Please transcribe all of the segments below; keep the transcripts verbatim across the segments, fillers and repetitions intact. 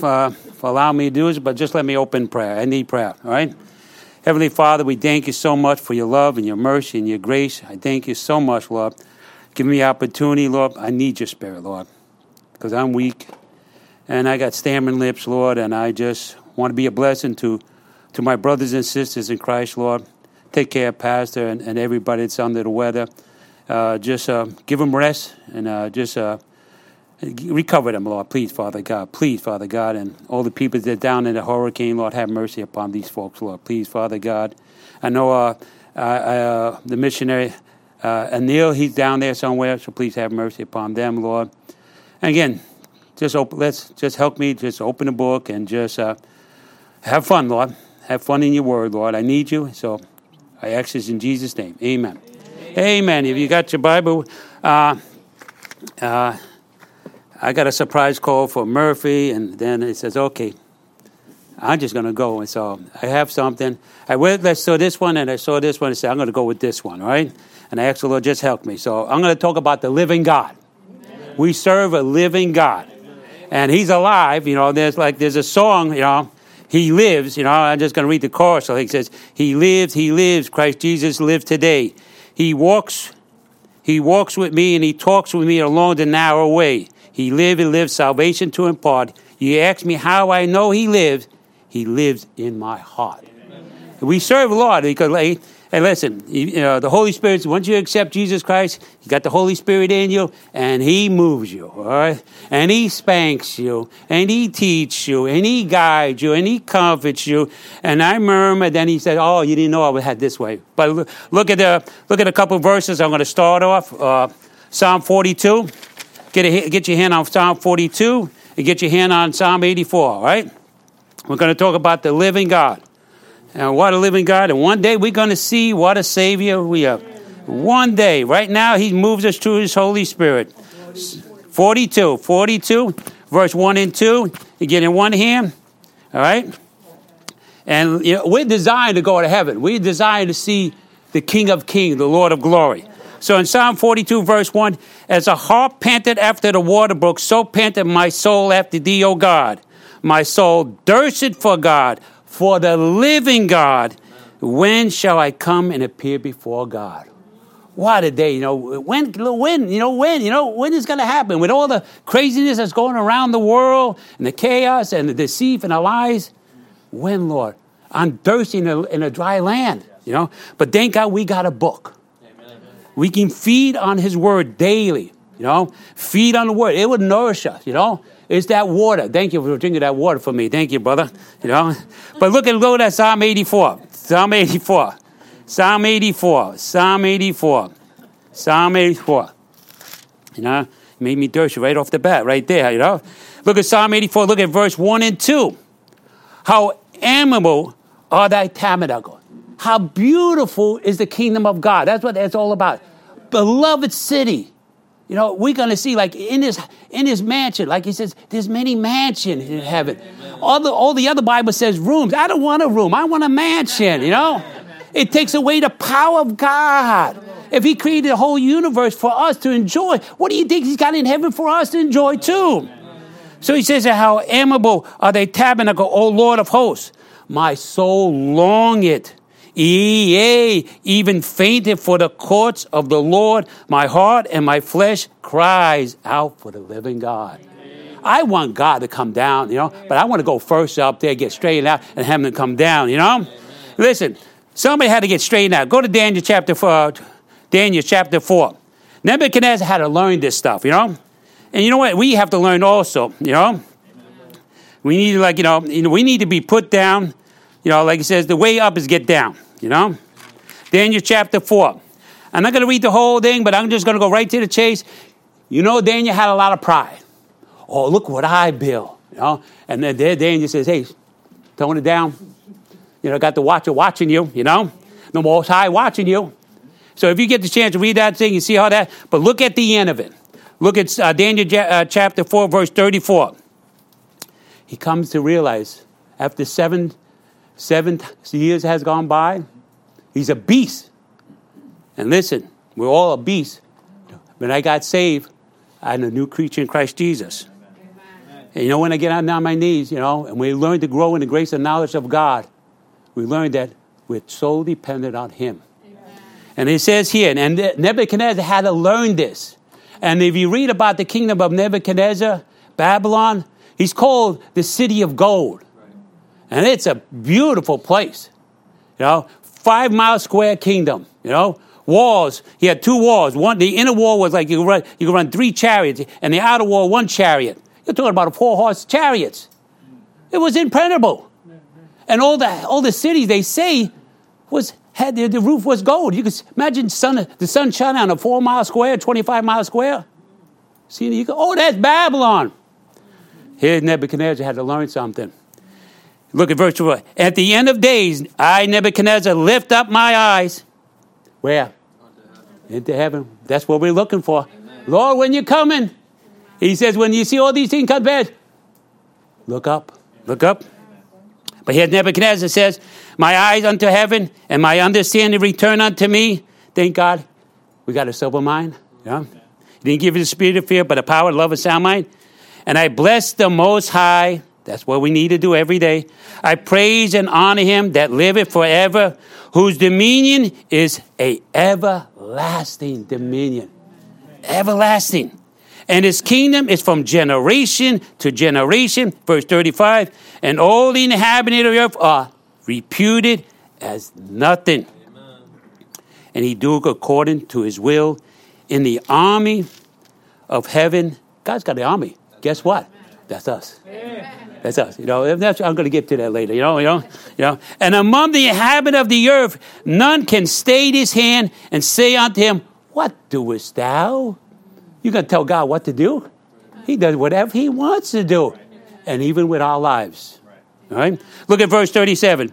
Uh, for allowing me to do this, but just let me open prayer. I need prayer, all right? Heavenly Father, we thank you so much for your love and your mercy and your grace. I thank you so much, Lord. Give me opportunity, Lord. I need your spirit, Lord, because I'm weak and I got stammering lips, Lord, and I just want to be a blessing to, to my brothers and sisters in Christ, Lord. Take care of Pastor and, and everybody that's under the weather. Uh, just uh, give them rest and uh, just... Uh, Recover them, Lord, please, Father God. Please, Father God, and all the people that are down in the hurricane, Lord, have mercy upon these folks, Lord. Please, Father God. I know uh, I, uh, the missionary, uh, Anil, he's down there somewhere, so please have mercy upon them, Lord. And again, just open, let's just help me, just open the book and just uh, have fun, Lord. Have fun in your word, Lord. I need you, so I ask this in Jesus' name. Amen. Amen. Amen. If you got your Bible, uh, uh, I got a surprise call for Murphy, and then it says, okay, I'm just going to go. And so I have something. I went, I saw this one, and I saw this one, and said, I'm going to go with this one, all right? And I asked the Lord, just help me. So I'm going to talk about the living God. Amen. We serve a living God. Amen. And he's alive. You know, there's like, there's a song, you know, he lives. You know, I'm just going to read the chorus. So he says, he lives, he lives. Christ Jesus lives today. He walks, he walks with me, and he talks with me along the narrow way. He lives, he lives, salvation to impart. You ask me how I know he lives. He lives in my heart. Amen. We serve the Lord because, like, hey, listen, you know, the Holy Spirit, once you accept Jesus Christ, you got the Holy Spirit in you, and he moves you, all right? And he spanks you, and he teaches you, and he guides you, and he comforts you. And I murmured, then he said, oh, you didn't know I would have this way. But look at, the, look at a couple of verses. I'm going to start off, uh, Psalm forty-two. Get, a, get your hand on Psalm forty-two and get your hand on Psalm eighty-four, all right? We're going to talk about the living God. And what a living God. And one day we're going to see what a Savior we are. One day. Right now he moves us through his Holy Spirit. forty-two, forty-two, verse one and two. You get in one hand, all right? And you know, we're designed to go to heaven. We're designed to see the King of Kings, the Lord of Glory. So in Psalm forty-two, verse one, as a hart panted after the water brook, so panted my soul after thee, O God. My soul thirsted for God, for the living God. When shall I come and appear before God? What a day, you know, when, when, you know, when, you know, when is going to happen? With all the craziness that's going around the world and the chaos and the deceit and the lies, when, Lord? I'm thirsty in a, in a dry land, you know. But thank God we got a book. We can feed on his word daily, you know. Feed on the word. It would nourish us, you know. It's that water. Thank you for drinking that water for me. Thank you, brother. You know. But look at, look at Psalm eighty-four. Psalm eighty-four. Psalm eighty-four. Psalm eighty-four. Psalm eighty-four. You know, made me thirsty right off the bat, right there, you know. Look at Psalm eighty-four. Look at verse one and two. How amiable are thy tabernacles. How beautiful is the kingdom of God. That's what that's all about. Beloved city. You know, we're going to see like in his, in his mansion, like he says, there's many mansions in heaven. All the, all the other Bible says rooms. I don't want a room. I want a mansion, you know. It takes away the power of God. If he created a whole universe for us to enjoy, what do you think he's got in heaven for us to enjoy too? So he says, how amiable are thy tabernacle, O Lord of hosts. My soul longeth. Yea, even fainted for the courts of the Lord. My heart and my flesh cries out for the living God. Amen. I want God to come down, you know, but I want to go first up there, get straightened out, and have him to come down, you know. Amen. Listen, somebody had to get straightened out. Go to Daniel chapter four. Daniel chapter four. Nebuchadnezzar had to learn this stuff, you know. And you know what? We have to learn also, you know. Amen. We need to, like, you know, we need to be put down. You know, like he says, the way up is get down, you know? Daniel chapter four. I'm not going to read the whole thing, but I'm just going to go right to the chase. You know, Daniel had a lot of pride. Oh, look what I built, you know? And then there Daniel says, hey, tone it down. You know, got the watcher watching you, you know? The Most High watching you. So if you get the chance to read that thing, you see how that, but look at the end of it. Look at uh, Daniel uh, chapter four, verse thirty-four. He comes to realize after seven Seven years has gone by. He's a beast. And listen, we're all a beast. When I got saved, I'm a new creature in Christ Jesus. Amen. And you know, when I get on, on my knees, you know, and we learn to grow in the grace and knowledge of God, we learn that we're so dependent on Him. Amen. And it says here, and Nebuchadnezzar had to learn this. And if you read about the kingdom of Nebuchadnezzar, Babylon, he's called the city of gold. Right. And it's a beautiful place. You know, five mile square kingdom, you know. Walls, he had two walls. One, the inner wall was like you could run, you could run three chariots, and the outer wall, one chariot. You're talking about a four-horse chariots. It was impenetrable. And all the all the cities, they say, was had the, the roof was gold. You could imagine sun, the sun shine on a four-mile square, twenty-five-mile square. See, you go, oh, that's Babylon. Here Nebuchadnezzar had to learn something. Look at verse four. At the end of days, I, Nebuchadnezzar, lift up my eyes. Where? Into heaven. That's what we're looking for. Amen. Lord, when you're coming, He says, when you see all these things come back, look up, look up. But here Nebuchadnezzar says, my eyes unto heaven and my understanding return unto me. Thank God we got a sober mind. Yeah. He didn't give you the spirit of fear, but a power, love, and sound mind. And I bless the Most High. That's what we need to do every day. I praise and honor Him that liveth forever, whose dominion is a everlasting dominion. Everlasting. And His kingdom is from generation to generation. Verse thirty-five. And all the inhabitants of the earth are reputed as nothing. Amen. And He doeth according to His will in the army of heaven. God's got the army. Guess what? That's us. Amen. That's us. You know, that's, I'm going to get to that later. You know, you know, you know. And among the inhabitants of the earth, none can stay His hand and say unto Him, what doest thou? You're going to tell God what to do? He does whatever He wants to do. And even with our lives. All right? Look at verse thirty-seven.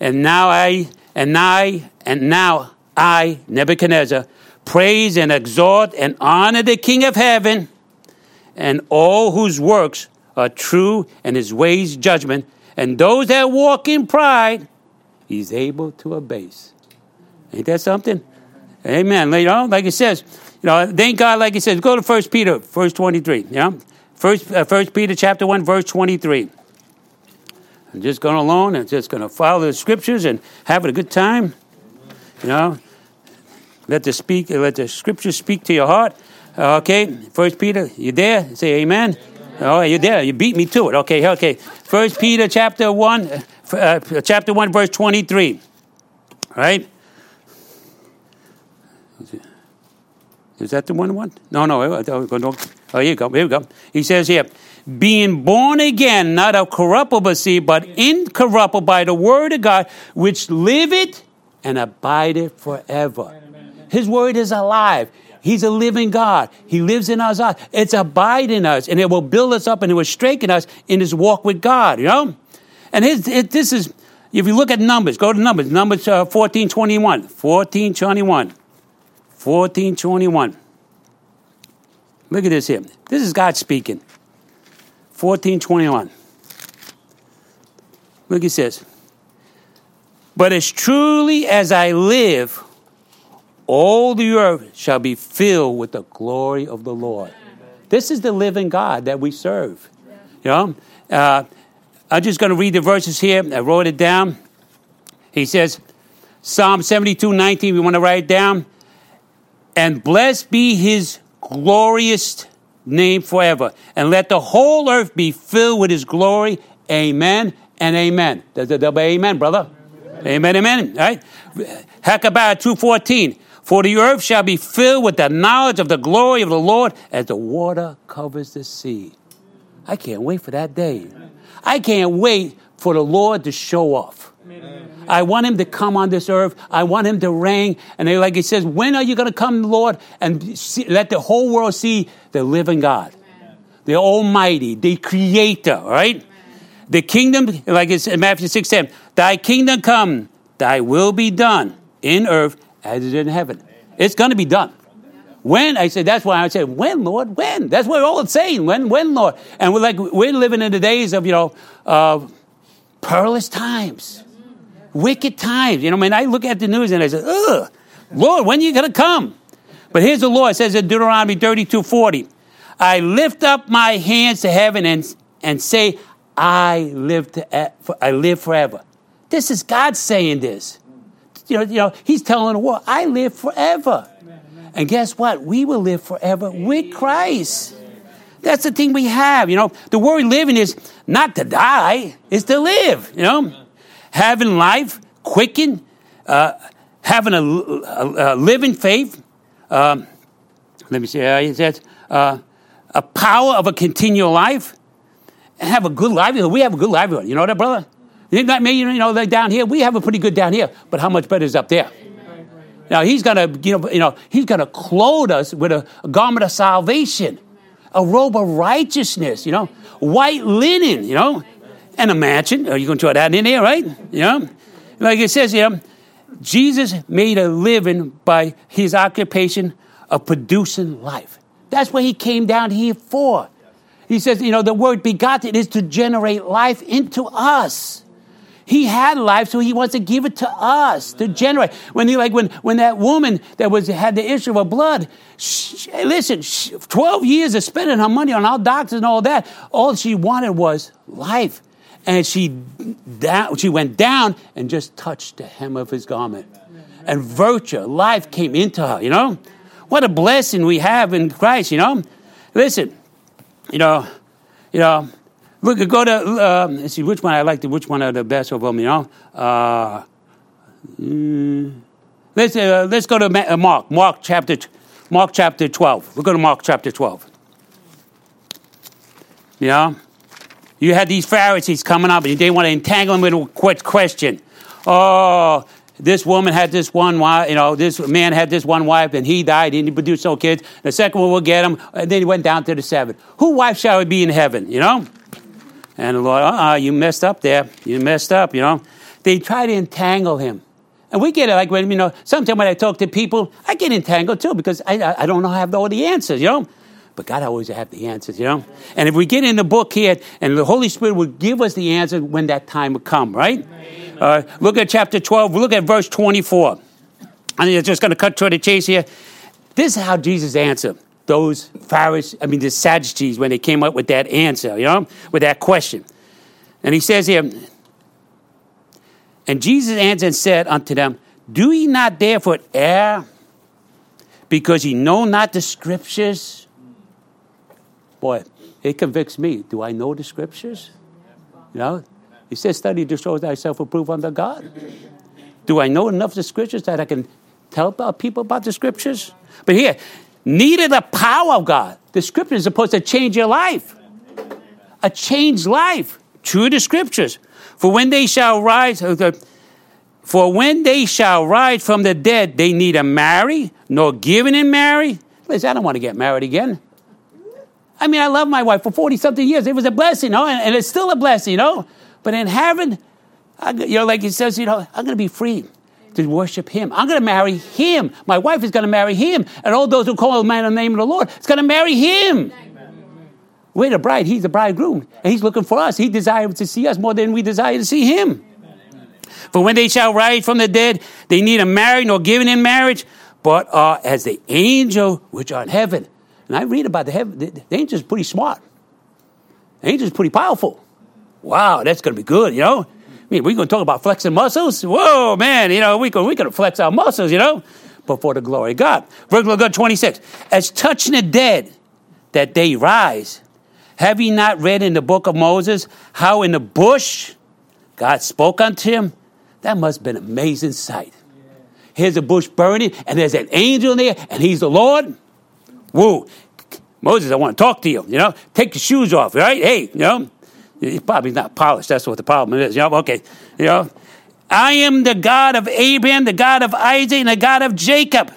And now I, and I, and now I, Nebuchadnezzar, praise and exalt and honor the King of heaven and all whose works are true and His ways judgment, and those that walk in pride, He's able to abase. Ain't that something? Amen. You know, like it says, you know, thank God, like it says, go to First Peter, verse twenty-three. You know, First uh, First Peter, chapter one, verse twenty-three. I'm just going alone and just going to follow the scriptures and having a good time. You know, let the speak, let the scriptures speak to your heart. Uh, okay, First Peter, you there? Say amen. Oh, you're there. You beat me to it. Okay, okay. First Peter chapter one, uh, chapter one, verse twenty-three. All right. Is that the one one? No, no. Oh, here you go. Here we go. He says here, being born again, not of corruptible seed, but incorruptible by the word of God, which liveth and abideth forever. His word is alive. He's a living God. He lives in us. It's abiding us, and it will build us up, and it will strengthen us in His walk with God, you know? And his, it, this is, if you look at Numbers, go to Numbers, Numbers uh, fourteen twenty-one, fourteen twenty-one, fourteen twenty-one. Look at this here. This is God speaking. fourteen twenty-one. Look, He says, but as truly as I live, all the earth shall be filled with the glory of the Lord. This is the living God that we serve. You know, uh, I'm just going to read the verses here. I wrote it down. He says, Psalm seventy-two, nineteen, we want to write it down. And blessed be His glorious name forever. And let the whole earth be filled with His glory. Amen and amen. There's a double amen, brother. Amen, amen. All right. Habakkuk two fourteen. For the earth shall be filled with the knowledge of the glory of the Lord as the water covers the sea. I can't wait for that day. I can't wait for the Lord to show off. Amen. I want Him to come on this earth. I want Him to reign. And they, like He says, when are you going to come, Lord, and see, let the whole world see the living God, amen, the Almighty, the Creator, all right? The kingdom, like it's in Matthew six ten, thy kingdom come, thy will be done in earth as it is in heaven. It's going to be done. When? I said, that's why I said, when, Lord? When? That's what we're all saying. When, when, Lord? And we're like, we're living in the days of, you know, uh, perilous times, wicked times. You know, I mean, I look at the news and I say, ugh, Lord, when are you going to come? But here's the Lord. It says in Deuteronomy thirty-two forty, I lift up my hands to heaven and and say, I live to I live forever. This is God saying this. You know, you know, he's telling the world, I live forever. Amen. And guess what? We will live forever with Christ. That's the thing we have. You know, the word living is not to die, it's to live, you know. Having life, quickened, uh, having a, a, a living faith. Um, let me see. It says, uh, a power of a continual life. And have a good livelihood. We have a good livelihood. You know that, brother? You know, like down here, we have a pretty good down here. But how much better is up there? Amen. Now, he's going to, you know, you know, he's going to clothe us with a, a garment of salvation. A robe of righteousness, you know, white linen, you know, and a mansion. Oh, you can throw that in there, right? You know, like it says here, Jesus made a living by his occupation of producing life. That's what he came down here for. He says, you know, the word begotten is to generate life into us. He had life, so he wants to give it to us to generate. When he, like when when that woman that was had the issue of blood, she, listen, she, twelve years of spending her money on our doctors and all that, all she wanted was life, and she down, she went down and just touched the hem of his garment, and virtue, life came into her. You know, what a blessing we have in Christ. You know, listen, you know, you know. Look, go to, uh, let's see, which one I like, the, which one are the best of them, you know? Uh, mm, let's uh, let's go to Ma- uh, Mark, Mark chapter Mark chapter twelve. We'll go to Mark chapter twelve. You know? You had these Pharisees coming up, and they want to entangle him with a quick question. Oh, this woman had this one wife, you know, this man had this one wife, and he died, and he produced no kids. The second one will get him, and then he went down to the seven. Who wife shall it be in heaven, you know? And the Lord, uh-uh, you messed up there. You messed up, you know. They try to entangle him. And we get it, like, when, you know, sometimes when I talk to people, I get entangled too because I I don't know, I have all the answers, you know. But God always have the answers, you know. And if we get in the book here, and the Holy Spirit will give us the answer when that time will come, right? Uh, look at chapter twelve. Look at verse twenty-four. I'm just going to cut to the chase here. This is how Jesus answered those Pharisees, I mean the Sadducees, when they came up with that answer, you know, with that question. And he says here, and Jesus answered and said unto them, do ye not therefore err, because ye know not the Scriptures? Boy, it convicts me. Do I know the Scriptures? You know, he says, study to show thyself approved unto God. Do I know enough of the Scriptures that I can tell about people about the Scriptures? But here, needed the power of God. The Scripture is supposed to change your life. A changed life through the Scriptures. For when they shall rise, for when they shall rise from the dead, they neither marry nor given in marriage. Listen, I don't want to get married again. I mean, I love my wife for forty-something years. It was a blessing, you know, and, and it's still a blessing, you know. But in heaven, I, you know, like it says, you know, I'm going to be free to worship him. I'm going to marry him. My wife is going to marry him. And all those who call the man in the name of the Lord, it's going to marry him. Amen. We're the bride. He's the bridegroom. And he's looking for us. He desires to see us more than we desire to see him. Amen. For when they shall rise from the dead, they neither marry nor given in marriage, but are as the angel which are in heaven. And I read about the heaven. The, the angel's pretty smart. The angel's pretty powerful. Wow, that's going to be good, you know. I mean, we're going to talk about flexing muscles. Whoa, man, you know, we're going we to flex our muscles, you know, before the glory of God. Verse twenty-six, as touching the dead, that they rise. Have ye not read in the book of Moses how in the bush God spoke unto him? That must have been an amazing sight. Here's a bush burning, and there's an angel in there, and he's the Lord. Whoa, Moses, I want to talk to you, you know. Take your shoes off, right? Hey, you know. He's probably not polished. That's what the problem is. You know? Okay. You know? I am the God of Abraham, the God of Isaac, and the God of Jacob.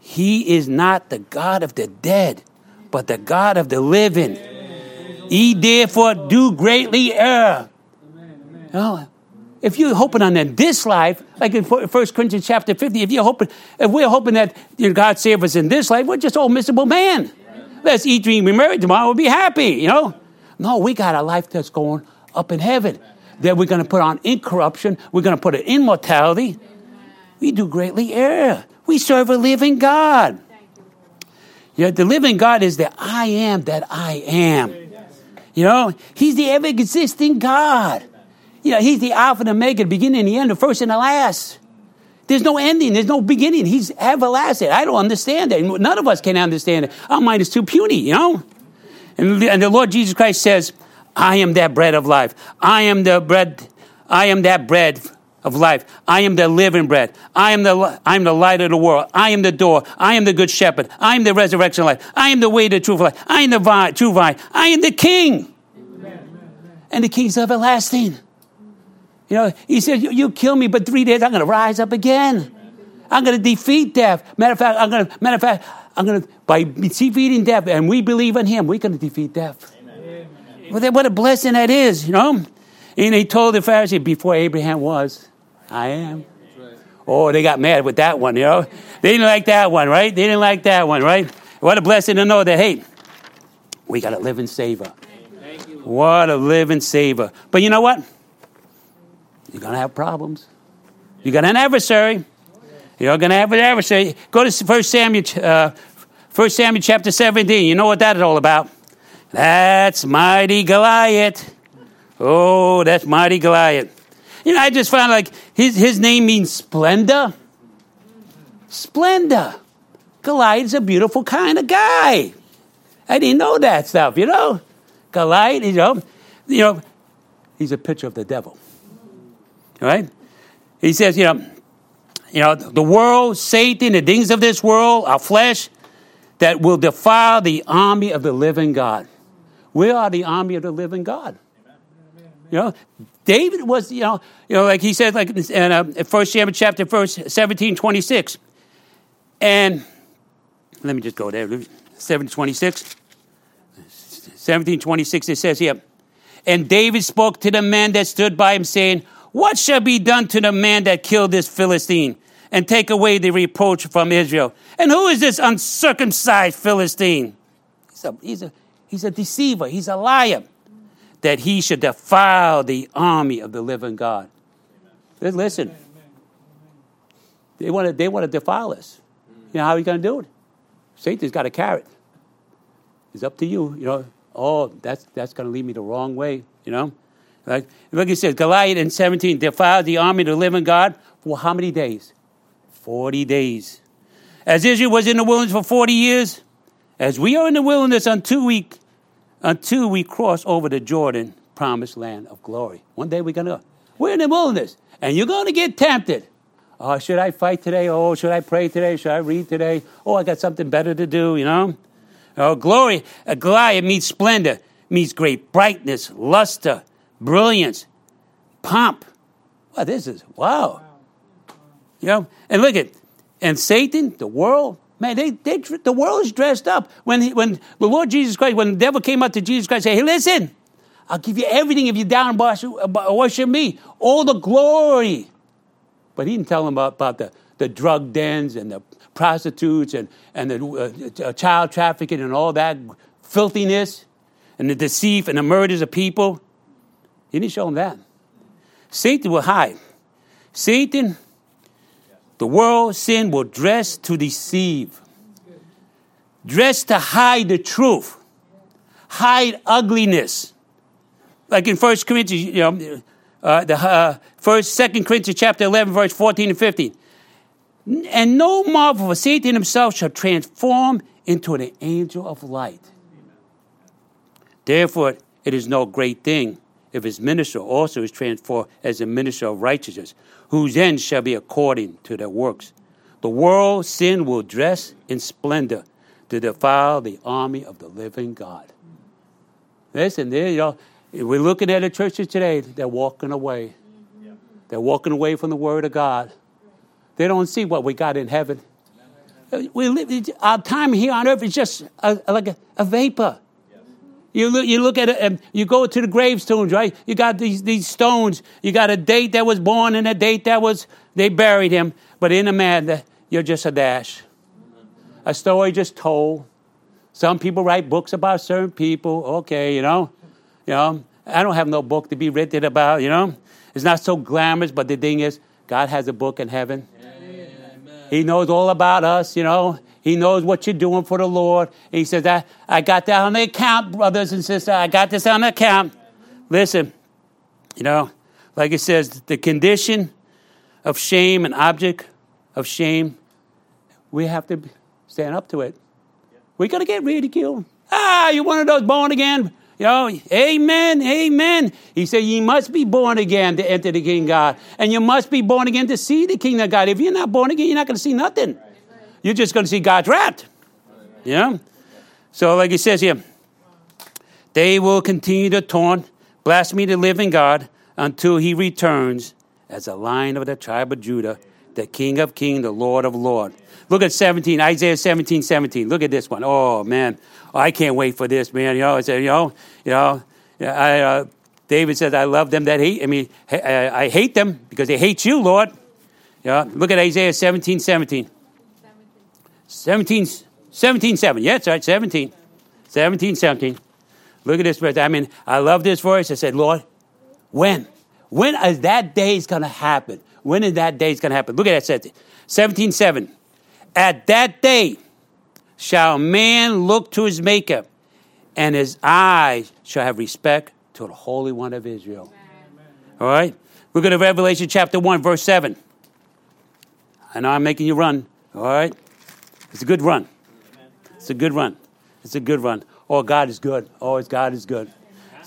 He is not the God of the dead, but the God of the living. Amen. Ye therefore do greatly err. Amen. Oh, if you're hoping on this life, like in First Corinthians chapter fifty, if you're hoping, if we're hoping that God saves us in this life, we're just old miserable man. Let's eat, drink, be married. Tomorrow we'll be happy. You know. No, we got a life that's going up in heaven. That we're going to put on incorruption. We're going to put it in mortality. We do greatly err. We serve a living God. You know, the living God is the I am that I am. You know, he's the ever-existing God. You know, he's the Alpha and Omega, the beginning and the end, the first and the last. There's no ending. There's no beginning. He's everlasting. I don't understand that. None of us can understand it. Our mind is too puny, you know. And, and the Lord Jesus Christ says, I am that bread of life. I am the bread. I am that bread of life. I am the living bread. I am the I am the light of the world. I am the door. I am the good shepherd. I am the resurrection life. I am the way, the truth, life. I am the vine, true vine. I am the King. Amen. And the King's everlasting. You know, he said, you, you kill me, but three days I'm going to rise up again. I'm going to defeat death. Matter of fact, I'm going to, matter of fact, I'm going to, by defeating death, and we believe in him, we're going to defeat death. Amen. Well, what a blessing that is, you know. And he told the Pharisees, before Abraham was, I am. Right. Oh, they got mad with that one, you know. They didn't like that one, right? They didn't like that one, right? What a blessing to know that, hey, we got a living Savior. Thank you. What a living Savior. But you know what? You're going to have problems. You're going to have an adversary. You're going to have an adversary. Go to First Samuel, uh, First Samuel chapter seventeen. You know what that is all about. That's mighty Goliath. Oh, that's mighty Goliath. You know, I just found like his, his name means splendor. Splendor. Goliath's a beautiful kind of guy. I didn't know that stuff, you know. Goliath, you know, you know, he's a picture of the devil. All right? He says, you know, you know, the world, Satan, the things of this world, our flesh, that will defile the army of the living God. We are the army of the living God. You know, David was, you know, you know, like he said, like in uh, First Samuel chapter verse seventeen twenty-six. And let me just go there. seventeen twenty-six. seventeen twenty-six, it says here, and David spoke to the men that stood by him, saying, what shall be done to the man that killed this Philistine and take away the reproach from Israel? And who is this uncircumcised Philistine? He's a, he's a, he's a deceiver. He's a liar. That he should defile the army of the living God. Amen. Listen. Amen. They want to they want to defile us. Amen. You know, how are you going to do it? Satan's got a carrot. It's up to you. You know, oh, that's that's going to lead me the wrong way, you know. Like, like he says, Goliath in seventeen defiled the army of the living God for how many days? Forty days. As Israel was in the wilderness for forty years, as we are in the wilderness on two weeks, until we cross over the Jordan, promised land of glory. One day we're going to go. We're in the wilderness, and you're going to get tempted. Oh, should I fight today? Oh, should I pray today? Should I read today? Oh, I got something better to do, you know? Oh, glory. Uh, Goliath means splendor, means great brightness, luster, brilliance, pomp. Wow, this is, wow. You know, and look at, and Satan, the world, man, they, they, the world is dressed up. When he, when the Lord Jesus Christ, when the devil came up to Jesus Christ and said, hey, listen, I'll give you everything if you down and worship, worship me, all the glory. But he didn't tell him about, about the, the drug dens and the prostitutes and, and the uh, child trafficking and all that filthiness and the deceit and the murders of people. He didn't show him that. Satan will hide. Satan... The world, sin, will dress to deceive. Dress to hide the truth. Hide ugliness. Like in First Corinthians, you know, uh, the uh, first, Second Corinthians chapter eleven, verse fourteen and fifteen. And no marvel, for Satan himself shall transform into an angel of light. Therefore, it is no great thing if his minister also is transformed as a minister of righteousness, whose end shall be according to their works. The world, sin, will dress in splendor to defile the army of the living God. Listen, there, you know, we're looking at the churches today. They're walking away. They're walking away from the Word of God. They don't see what we got in heaven. We live, our time here on earth is just a, like a, a vapor. You look, you look at it, and you go to the gravestones, right? You got these, these stones. You got a date that was born and a date that was, they buried him. But in a man, you're just a dash. A story just told. Some people write books about certain people. Okay, you know. You know, I don't have no book to be written about, you know. It's not so glamorous, but the thing is, God has a book in heaven. Amen. He knows all about us, you know. He knows what you're doing for the Lord. And he says, I, I got that on the account, brothers and sisters. I got this on the account. Listen, you know, like it says, the condition of shame, an object of shame, we have to stand up to it. We're going to get ridiculed. Ah, you're one of those born again. You know, amen, amen. He said, you must be born again to enter the kingdom of God. And you must be born again to see the kingdom of God. If you're not born again, you're not going to see nothing. You're just going to see God's wrath. Yeah? So like it says here, they will continue to taunt, blaspheme the living God until he returns as a lion of the tribe of Judah, the King of kings, the Lord of lords. Look at seventeen, Isaiah seventeen, seventeen. Look at this one. Oh, man. Oh, I can't wait for this, man. You know, I said, you know, you know, I, uh, David says, I love them that hate. I mean, I, I hate them because they hate you, Lord. You know, look at Isaiah seventeen, seventeen. seventeen, seventeen, seven. Yeah, that's right, seventeen. seventeen, seventeen. Look at this verse. I mean, I love this verse. I said, Lord, when? When is that day going to happen? When is that day going to happen? Look at that, seventeen, seven. At that day shall man look to his maker, and his eyes shall have respect to the Holy One of Israel. Amen. All right? We're going to Revelation chapter one, verse seven. I know I'm making you run. All right? It's a good run. It's a good run. It's a good run. Oh, God is good. Oh, God is good.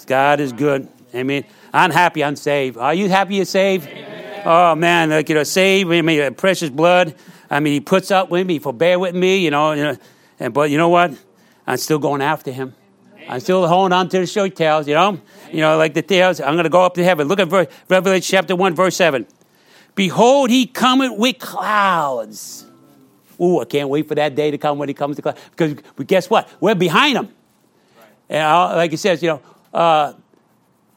God is good. Amen. I'm happy I'm saved. Are you happy you're saved? Amen. Oh, man. Like, you know, saved. I mean, precious blood. I mean, he puts up with me, he forbear with me, you know, you know, and but you know what? I'm still going after him. Amen. I'm still holding on to the shirt tails, you know? Amen. You know, like the tails, I'm going to go up to heaven. Look at verse, Revelation chapter one, verse seven. Behold, he cometh with clouds. Ooh, I can't wait for that day to come when he comes to clouds. Because guess what? We're behind him. Right. And I, like it says, you know, uh,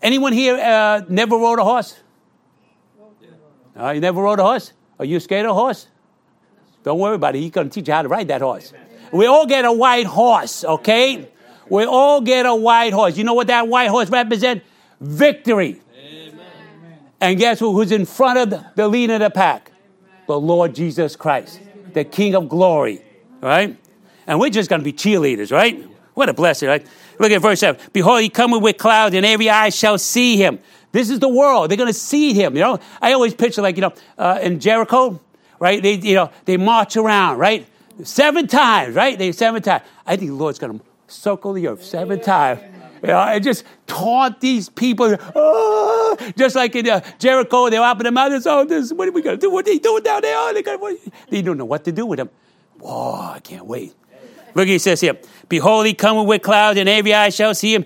anyone here uh, never rode a horse? Yeah. Uh, you never rode a horse? Are you scared of a horse? Don't worry about it. He's going to teach you how to ride that horse. We all get a white horse, okay? We all get a white horse. You know what that white horse represents? Victory. Amen. And guess who? Who's in front of the, the leader of the pack? The Lord Jesus Christ, the King of glory, right? And we're just going to be cheerleaders, right? What a blessing, right? Look at verse seven. Behold, he cometh with clouds, and every eye shall see him. This is the world. They're going to see him, you know? I always picture, like, you know, uh, in Jericho, right? They, you know, they march around, right? Seven times, right? They seven times. I think the Lord's going to circle the earth seven times. You know, and just taunt these people. Oh, just like in uh, Jericho, they're up in the mountains. Oh, this, what are we going to do? What are they doing down there? Oh, they, got, what, they don't know what to do with them. Whoa, I can't wait. Look, he says here, behold, he cometh with clouds, and every eye shall see him.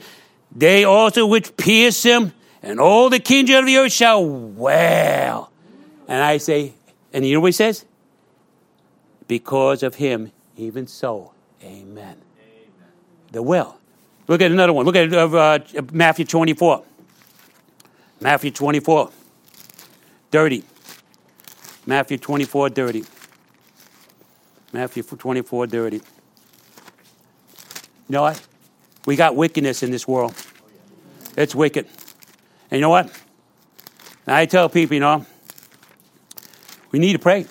They also which pierce him, and all the kindred of the earth shall wail. And I say, and you know what he says? Because of him, even so, amen. Amen. The will. Look at another one. Look at uh, Matthew twenty-four. Matthew twenty-four, thirty. Matthew twenty-four, thirty. Matthew twenty-four, thirty. You know what? We got wickedness in this world. It's wicked. And you know what? And I tell people, you know, we need to pray.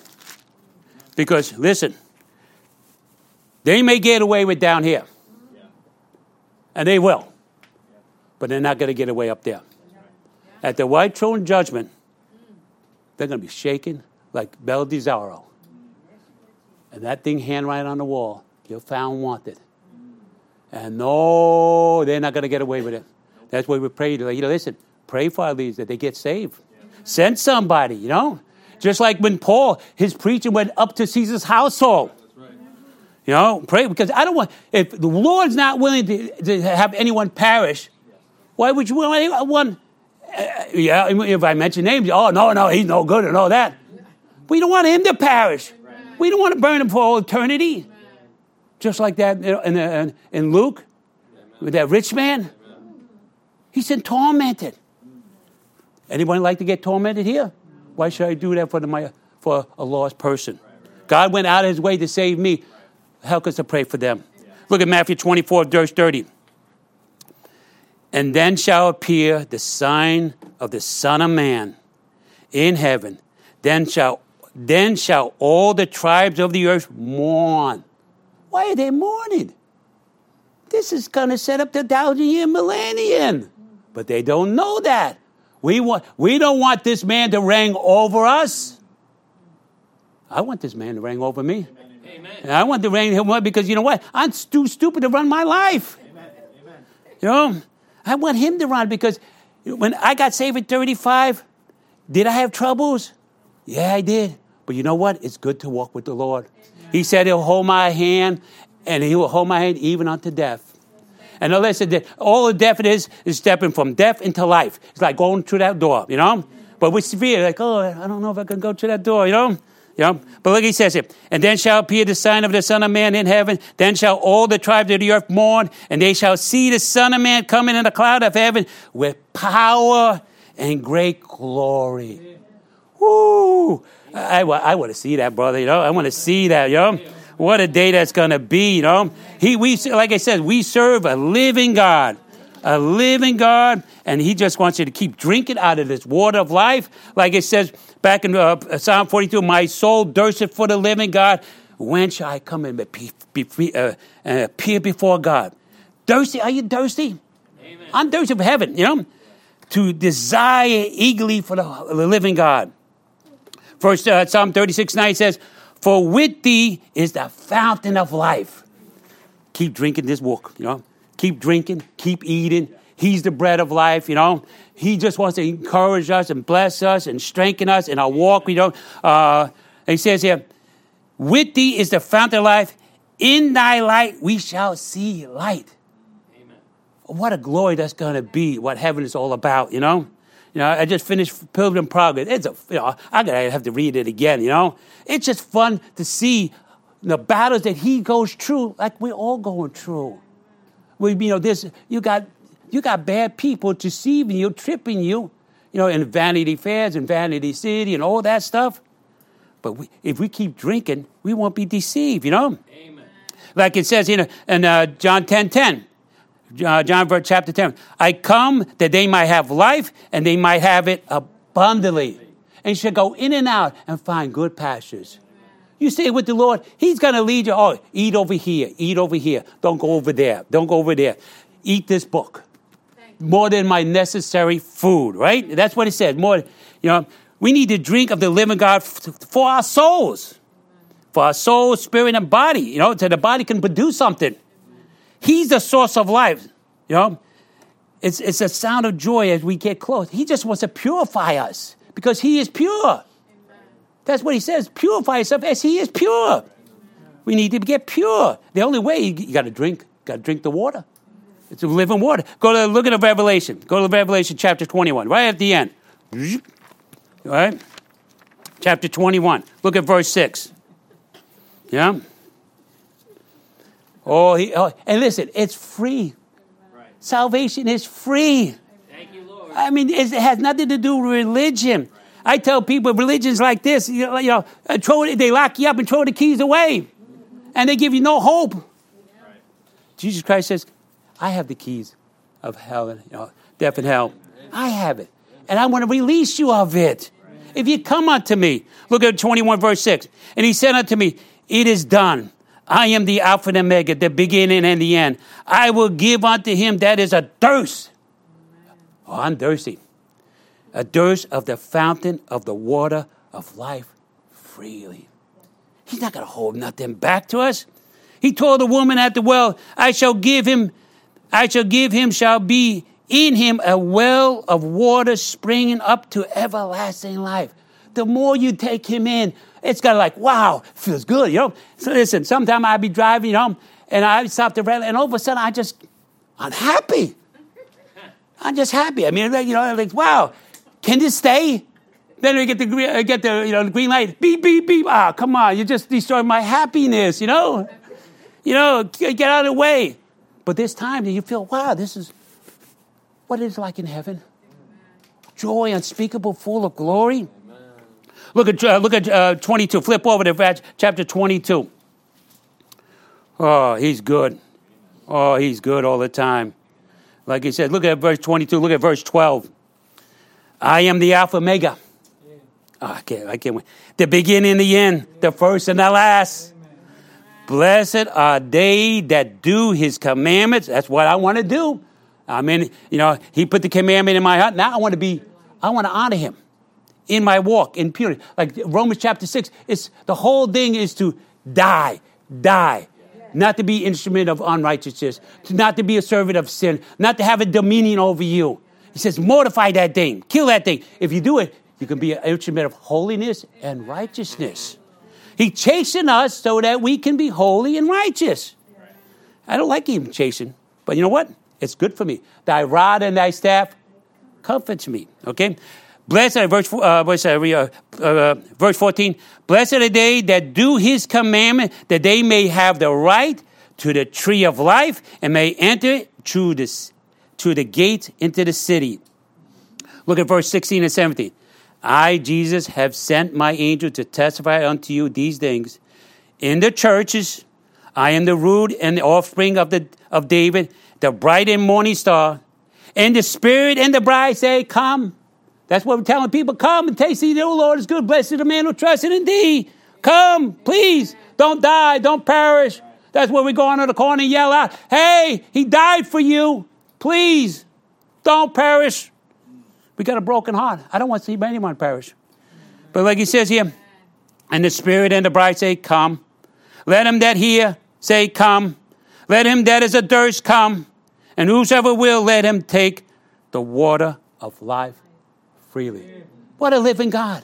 Because, listen, they may get away with down here. Yeah. And they will. Yeah. But they're not going to get away up there. Yeah. At the white throne judgment, they're going to be shaken like Bel Desiro. And that thing hand right on the wall, you're found wanted. And no, they're not going to get away with it. That's why we pray. You know, listen, pray for our leaders that they get saved. Yeah. Send somebody, you know. Just like when Paul, his preaching went up to Caesar's household. That's right. You know, pray. Because I don't want, if the Lord's not willing to, to have anyone perish, why would you want one? Uh, yeah, if I mention names, oh, no, no, he's no good and all that. We don't want him to perish. Right. We don't want to burn him for all eternity. Right. Just like that in, in, in Luke, amen, with that rich man. Amen. He's been tormented. Anyone like to get tormented here? Why should I do that for, the, my, for a lost person? Right, right, right. God went out of his way to save me. Right. Help us to pray for them. Yeah. Look at Matthew twenty-four, verse thirty. And then shall appear the sign of the Son of Man in heaven. Then shall, then shall all the tribes of the earth mourn. Why are they mourning? This is going to set up the thousand-year millennium. But they don't know that. We want, we don't want this man to reign over us. I want this man to reign over me. Amen. And I want to reign him because, you know what? I'm too stupid to run my life. Amen. You know, I want him to run because when I got saved at thirty-five, did I have troubles? Yeah, I did. But you know what? It's good to walk with the Lord. Amen. He said he'll hold my hand, and he will hold my hand even unto death. And listen, all the death it is is stepping from death into life. It's like going through that door, you know. But with fear, like, oh, I don't know if I can go through that door, you know. You know? But look, he says it. And then shall appear the sign of the Son of Man in heaven. Then shall all the tribes of the earth mourn, and they shall see the Son of Man coming in the cloud of heaven with power and great glory. Woo! I, I, I want to see that, brother, you know. I want to see that, you know. What a day that's going to be, you know. He, we, like I said, we serve a living God, a living God, and he just wants you to keep drinking out of this water of life. Like it says back in uh, Psalm forty-two, my soul thirsteth for the living God. When shall I come and be, be, uh, and appear before God? Thirsty? Are you thirsty? Amen. I'm thirsty for heaven, you know, to desire eagerly for the living God. First uh, Psalm thirty-six nine says, for with thee is the fountain of life. Keep drinking this walk, you know. Keep drinking, keep eating. He's the bread of life, you know. He just wants to encourage us and bless us and strengthen us in our walk, you know. Uh, he says here, with thee is the fountain of life. In thy light we shall see light. Amen. What a glory that's going to be, what heaven is all about, you know. You know, I just finished Pilgrim Progress. It's a, you know, I'm going to have to read it again, you know. It's just fun to see the battles that he goes through, like we're all going through. We, you know, this, you got, you got bad people deceiving you, tripping you, you know, in Vanity Fairs and Vanity City and all that stuff. But we, if we keep drinking, we won't be deceived, you know. Amen. Like it says in, in uh, John ten ten. Uh, John chapter ten. I come that they might have life and they might have it abundantly. And you should go in and out and find good pastures. You stay with the Lord, he's going to lead you. Oh, eat over here, eat over here. Don't go over there, don't go over there. Eat this book. More than my necessary food, right? That's what it says. More, you know, we need to drink of the living God for our souls. For our soul, spirit, and body. You know, so the body can produce something. He's the source of life, you know. It's it's a sound of joy as we get close. He just wants to purify us because he is pure. Amen. That's what he says, purify yourself as he is pure. Amen. We need to get pure. The only way, you, you got to drink, got to drink the water. It's living water. Go to, look at the Revelation. Go to Revelation chapter twenty-one, right at the end. All right? Chapter twenty-one, look at verse six. Yeah? Oh, he, oh, and listen, it's free. Right. Salvation is free. Thank you, Lord. I mean, it has nothing to do with religion. Right. I tell people, religions like this, you know, you know throw, they lock you up and throw the keys away. Mm-hmm. And they give you no hope. Right. Jesus Christ says, I have the keys of hell and, you know, death and hell. Amen. I have it. Amen. And I want to release you of it. Right. If you come unto me. Look at twenty-one verse six. And he said unto me, it is done. I am the Alpha and Omega, the beginning and the end. I will give unto him that is a thirst. Oh, I'm thirsty. A thirst of the fountain of the water of life freely. He's not going to hold nothing back to us. He told the woman at the well, I shall give him, I shall give him, shall be in him a well of water springing up to everlasting life. The more you take him in, it's kind of like, wow, feels good, you know. So listen, sometimes I'd be driving, you know, and I stop the red light, and all of a sudden I just, I'm happy. I'm just happy. I mean, you know, like, wow, can this stay? Then we get the get the you know the green light, beep beep beep. Ah, come on, you just destroyed my happiness, you know. You know, get out of the way. But this time, you feel, wow, this is what it is like in heaven. Joy unspeakable, full of glory. Look at uh, look at uh, twenty-two. Flip over to chapter twenty-two. Oh, he's good. Oh, he's good all the time. Like he said, look at verse twenty-two. Look at verse twelve. I am the Alpha Omega. Oh, I can't. I can't win. The beginning and the end. The first and the last. Blessed are they that do his commandments. That's what I want to do. I mean, you know, he put the commandment in my heart. Now I want to be, I want to honor him in my walk, in purity. Like Romans chapter six, it's the whole thing is to die, die. Not to be instrument of unrighteousness, not to be a servant of sin, not to have a dominion over you. He says, mortify that thing, kill that thing. If you do it, you can be an instrument of holiness and righteousness. He chastened us so that we can be holy and righteous. I don't like him chastened, but you know what? It's good for me. Thy rod and thy staff comforts me, okay? Blessed, verse, uh, verse, uh, uh, verse fourteen, blessed are they that do his commandment, that they may have the right to the tree of life and may enter through, this, through the gates into the city. Look at verse sixteen and seventeen. I, Jesus, have sent my angel to testify unto you these things. In the churches, I am the root and the offspring of, the, of David, the bright and morning star. And the Spirit and the bride say, come. That's what we're telling people. Come and taste thee, the Lord is good. Blessed is the man who trusts in thee. Come, please. Don't die. Don't perish. That's where we go on to the corner and yell out, hey, he died for you. Please, don't perish. We got a broken heart. I don't want to see anyone perish. But like he says here, and the Spirit and the bride say, come. Let him that hear say, come. Let him that is athirst come. And whosoever will, let him take the water of life freely. What a living God.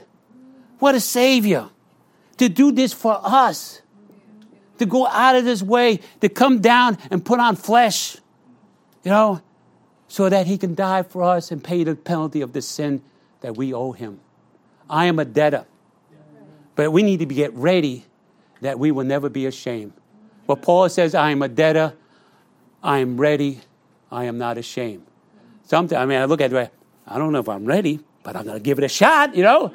What a Savior. To do this for us. To go out of this way. To come down and put on flesh. You know. So that he can die for us and pay the penalty of the sin that we owe him. I am a debtor. But we need to get ready that we will never be ashamed. But Paul says, I am a debtor. I am ready. I am not ashamed. Sometimes, I mean, I look at it. I don't know if I'm ready, but I'm going to give it a shot, you know.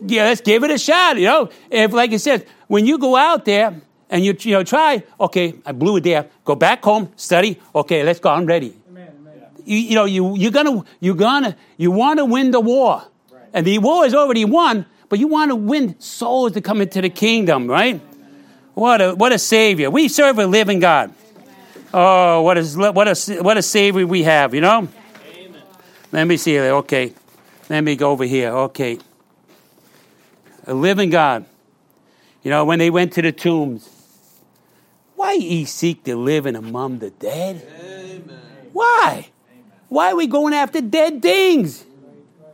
Yeah, let's give it a shot, you know. If, like it says, when you go out there and you, you know, try, okay, I blew it there. Go back home, study. Okay, let's go. I'm ready. Amen, amen. You, you know, you, you're going to, you're going to, you want to win the war. Right. And the war is already won, but you want to win souls to come into the kingdom, right? Amen. What a, what a Savior. We serve a living God. Amen. Oh, what a, what a, what a Savior we have, you know. Let me see. Okay. Let me go over here. Okay. A living God. You know, when they went to the tombs, why ye seek the living among the dead? Amen. Why? Amen. Why are we going after dead things?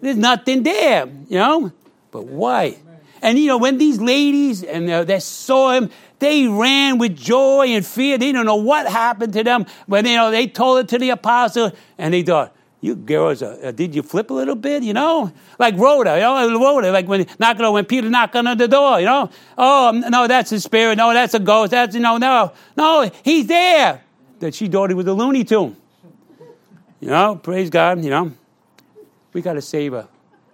There's nothing there, you know? But why? And, you know, when these ladies and uh, they saw him, they ran with joy and fear. They don't know what happened to them. But, you know, they told it to the apostle, and they thought, you girls, uh, did you flip a little bit, you know? Like Rhoda, you know, Rhoda, like when knocking on, when Peter knocked on the door, you know? Oh, no, that's his spirit. No, that's a ghost. That's, you know, no, no, he's there. That she thought he was a Looney Tune. You know, praise God, you know? We got to save her.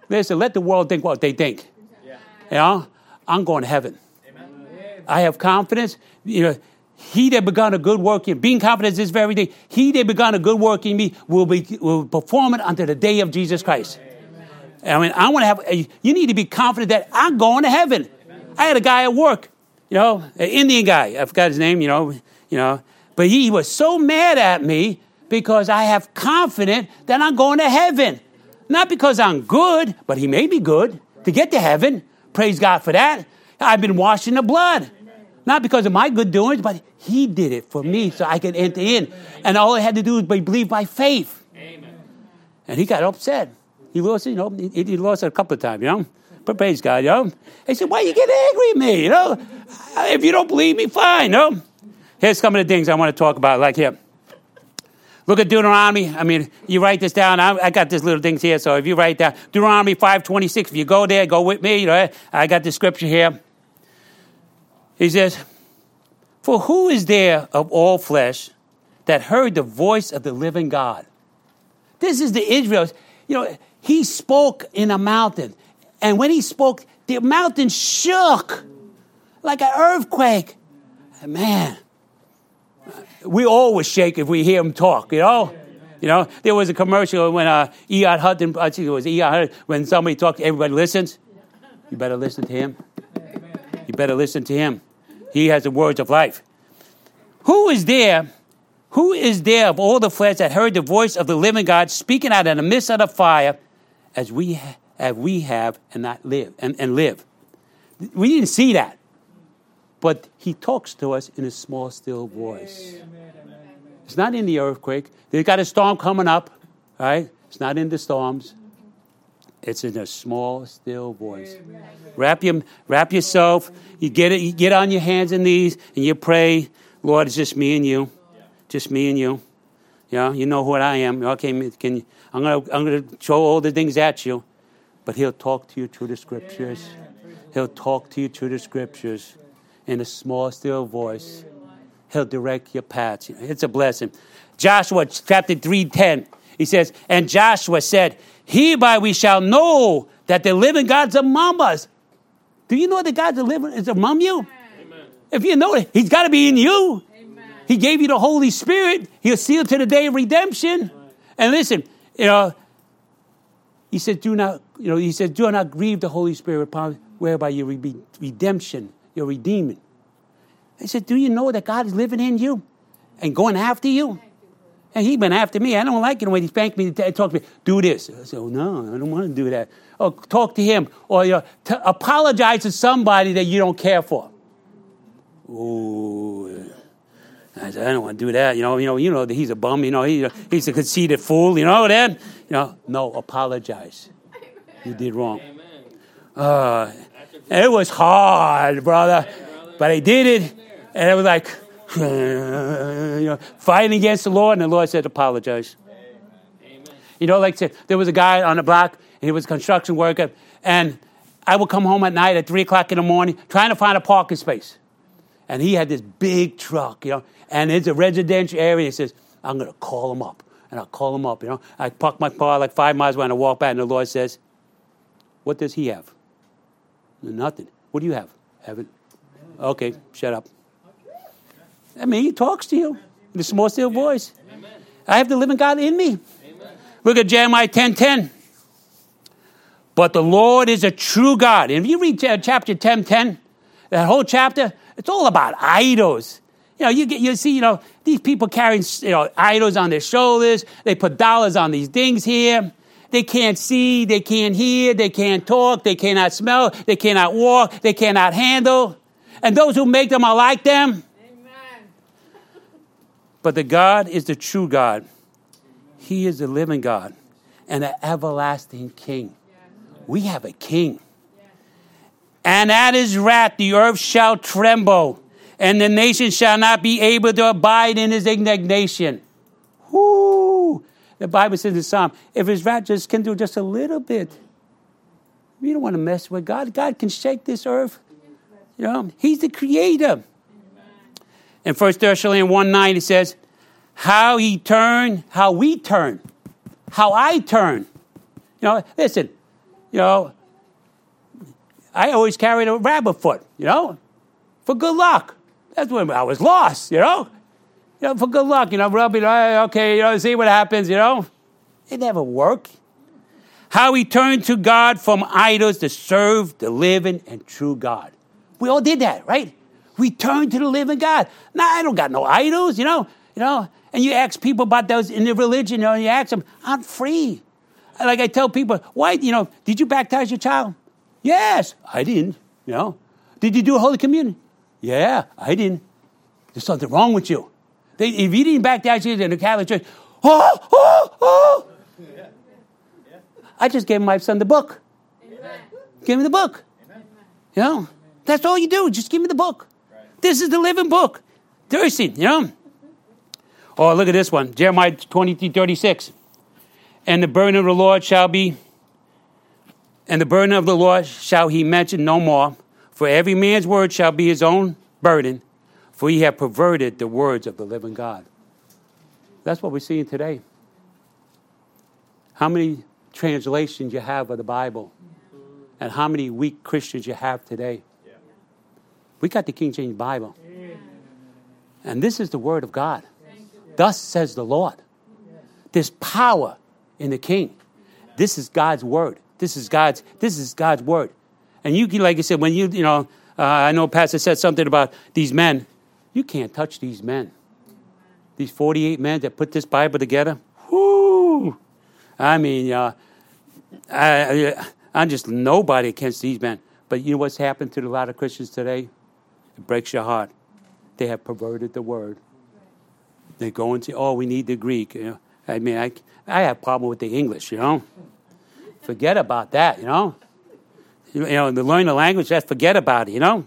Listen, let the world think what they think. Yeah. You know, I'm going to heaven. Amen. I have confidence, you know. He that begun a good work in, being confident is this very day, he that begun a good work in me will be will perform it unto the day of Jesus Christ. Amen. I mean, I want to have, a, you need to be confident that I'm going to heaven. Amen. I had a guy at work, you know, an Indian guy. I forgot his name, you know, you know. But he was so mad at me because I have confidence that I'm going to heaven. Not because I'm good, but he made me good to get to heaven. Praise God for that. I've been washed in the blood. Not because of my good doings, but he did it for me so I could enter in. And all I had to do was believe by faith. Amen. And he got upset. He lost, you know, he, he lost it a couple of times, you know. But praise God, you know. He said, why you get angry at me, you know? If you don't believe me, fine, you know. Here's some of the things I want to talk about, like here. Look at Deuteronomy. I mean, you write this down. I, I got these little things here, so if you write down. Deuteronomy five twenty-six, if you go there, go with me. You know, I got the scripture here. He says, for who is there of all flesh that heard the voice of the living God? This is the Israelites. You know, he spoke in a mountain. And when he spoke, the mountain shook like an earthquake. And man, we always shake if we hear him talk, you know? You know, there was a commercial when uh, E R Hutton, I think it was E R Hutton, when somebody talks, everybody listens. You better listen to him. You better listen to him. He has the words of life. Who is there? Who is there of all the flesh that heard the voice of the living God speaking out in the midst of the fire, as we as we have and not live and, and live? We didn't see that, but He talks to us in a small, still voice. Amen, amen, amen. It's not in the earthquake. They've got a storm coming up, right? It's not in the storms. It's in a small, still voice. Amen. Wrap your wrap yourself. You get it. You get on your hands and knees and you pray. Lord, it's just me and you. Just me and you. Yeah, you know what I am. Okay, can you, I'm gonna I'm gonna throw all the things at you, but He'll talk to you through the scriptures. He'll talk to you through the scriptures, in a small, still voice. He'll direct your paths. It's a blessing. Joshua chapter three ten. He says, and Joshua said, hereby we shall know that the living God's among us. Do you know that God's living is among you? Amen. If you know it, He's got to be in you. He gave you the Holy Spirit. He'll seal to the day of redemption. Right. And listen, you know, he said, do not, you know, he said, do not grieve the Holy Spirit upon whereby your re- redemption, your redeeming. He said, do you know that God is living in you and going after you? And He's been after me. I don't like it when He spanked me and t- talked to me. Do this. I said, oh, no, I don't want to do that. Oh, talk to Him. Or you know, t- apologize to somebody that you don't care for. Oh, I said, I don't want to do that. You know, you know, you know that he's a bum. You know, he, he's a conceited fool. You know that? You know, no, apologize. You did wrong. Uh, it was hard, brother, but I did it, and it was like, you know, fighting against the Lord, and the Lord said, apologize. You know, like I said, there was a guy on the block, and he was a construction worker, and I would come home at night at three o'clock in the morning, trying to find a parking space. And he had this big truck, you know, and it's a residential area. He says, I'm going to call him up. And I'll call him up, you know. I park my car like five miles away and I walk back and the Lord says, what does he have? Nothing. What do you have? Heaven. Okay, shut up. I mean, he talks to you in a small, still voice. Amen. I have the living God in me. Amen. Look at Jeremiah ten ten. But the Lord is a true God. And if you read chapter ten ten, that whole chapter, it's all about idols. You know, you get, you see, you know, these people carrying, you know, idols on their shoulders. They put dollars on these things here. They can't see. They can't hear. They can't talk. They cannot smell. They cannot walk. They cannot handle. And those who make them are like them. Amen. But the God is the true God. He is the living God and the everlasting King. We have a King. And at his wrath the earth shall tremble, and the nation shall not be able to abide in his indignation. Whoo! The Bible says in Psalm, if his wrath just can do just a little bit, you don't want to mess with God. God can shake this earth. You know, He's the Creator. In First Thessalonians one nine, it says, "How he turned, how we turn, how I turn." You know, listen, you know. I always carried a rabbit foot, you know, for good luck. That's when I was lost, you know, you know, for good luck, you know, rubbing, okay, you know, see what happens, you know. It never worked. How we turn to God from idols to serve the living and true God. We all did that, right? We turned to the living God. Now, I don't got no idols, you know, you know, and you ask people about those in the religion, you know, and you ask them, I'm free. Like I tell people, why, you know, did you baptize your child? Yes, I didn't, you know. Did you do Holy Communion? Yeah, I didn't. There's something wrong with you. They, if you didn't baptize you in the Catholic Church, oh, oh, oh. Yeah. Yeah. I just gave my son the book. Amen. Give me the book. Amen. You know, that's all you do. Just give me the book. Right. This is the living book. Thirsty, you know. Oh, look at this one. Jeremiah twenty-three thirty-six. And the burden of the Lord shall be And the burden of the Lord shall he mention no more, for every man's word shall be his own burden, for he hath perverted the words of the living God. That's what we're seeing today. How many translations you have of the Bible, and how many weak Christians you have today. Yeah. We got the King James Bible. Yeah. And this is the word of God. Thus says the Lord. Yes. There's power in the King. This is God's word. This is God's. This is God's word, and you can, like I said, when you, you know, uh, I know Pastor said something about these men. You can't touch these men. these forty-eight men that put this Bible together, whoo! I mean, uh, I, I'm just nobody against these men. But you know what's happened to a lot of Christians today? It breaks your heart. They have perverted the word. They go into, oh, we need the Greek. You know, I mean, I, I have a problem with the English, you know. Forget about that, you know. You know, to learn the language, just forget about it, you know.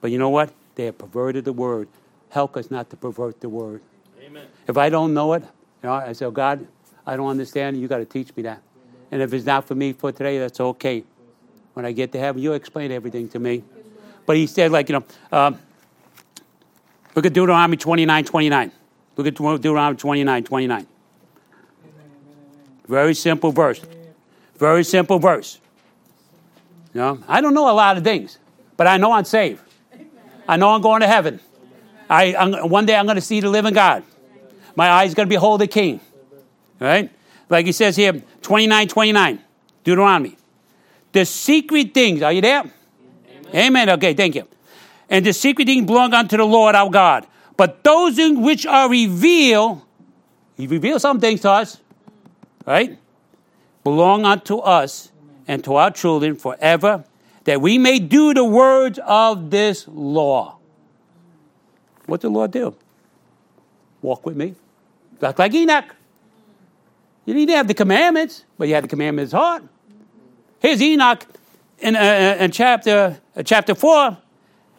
But you know what? They have perverted the word. Help us not to pervert the word. Amen. If I don't know it, you know, I say, oh, God, I don't understand it. You got to teach me that. Amen. And if it's not for me for today, that's okay. When I get to heaven, you'll explain everything to me. Amen. But he said, like, you know, um, look at Deuteronomy twenty-nine twenty-nine. Look at Deuteronomy twenty-nine twenty-nine. Very simple verse. Very simple verse. You know, I don't know a lot of things, but I know I'm saved. I know I'm going to heaven. I I'm, one day I'm going to see the living God. My eyes going to behold the King. All right? Like he says here, twenty-nine twenty-nine, Deuteronomy. The secret things, are you there? Amen. Amen. Okay, thank you. And the secret things belong unto the Lord our God. But those in which are revealed, he reveals some things to us, right? Belong unto us and to our children forever, that we may do the words of this law. What did the Lord do? Walk with me. Not like Enoch. You didn't have the commandments, but you had the commandments in his heart. Here's Enoch in, uh, in chapter uh, chapter four,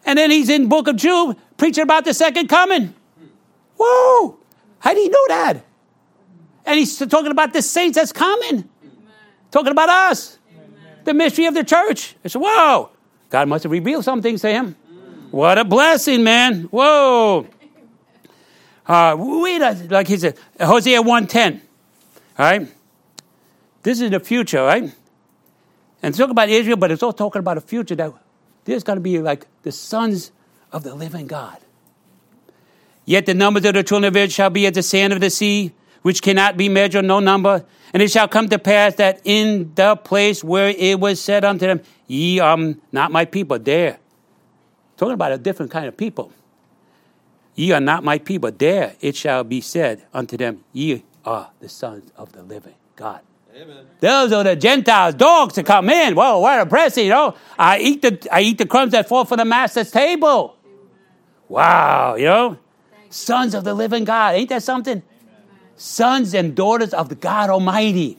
and then he's in the book of Jude, preaching about the second coming. Woo! How do you know that? And he's talking about the saints that's coming. Amen. Talking about us. Amen. The mystery of the church. I said, whoa. God must have revealed some things to him. Mm. What a blessing, man. Whoa. Uh, wait, a, like he said, Hosea one ten. All right? This is the future, right? And it's talking about Israel, but it's all talking about a future that there's going to be like the sons of the living God. Yet the numbers of the children of Israel shall be as the sand of the sea, which cannot be measured, no number. And it shall come to pass that in the place where it was said unto them, ye are not my people. There. Talking about a different kind of people. Ye are not my people. There it shall be said unto them, ye are the sons of the living God. Amen. Those are the Gentiles, dogs to come in. Whoa, what a blessing, you know. I eat the I eat the crumbs that fall from the master's table. Wow, you know. Sons of the living God. Ain't that something? Sons and daughters of the God Almighty.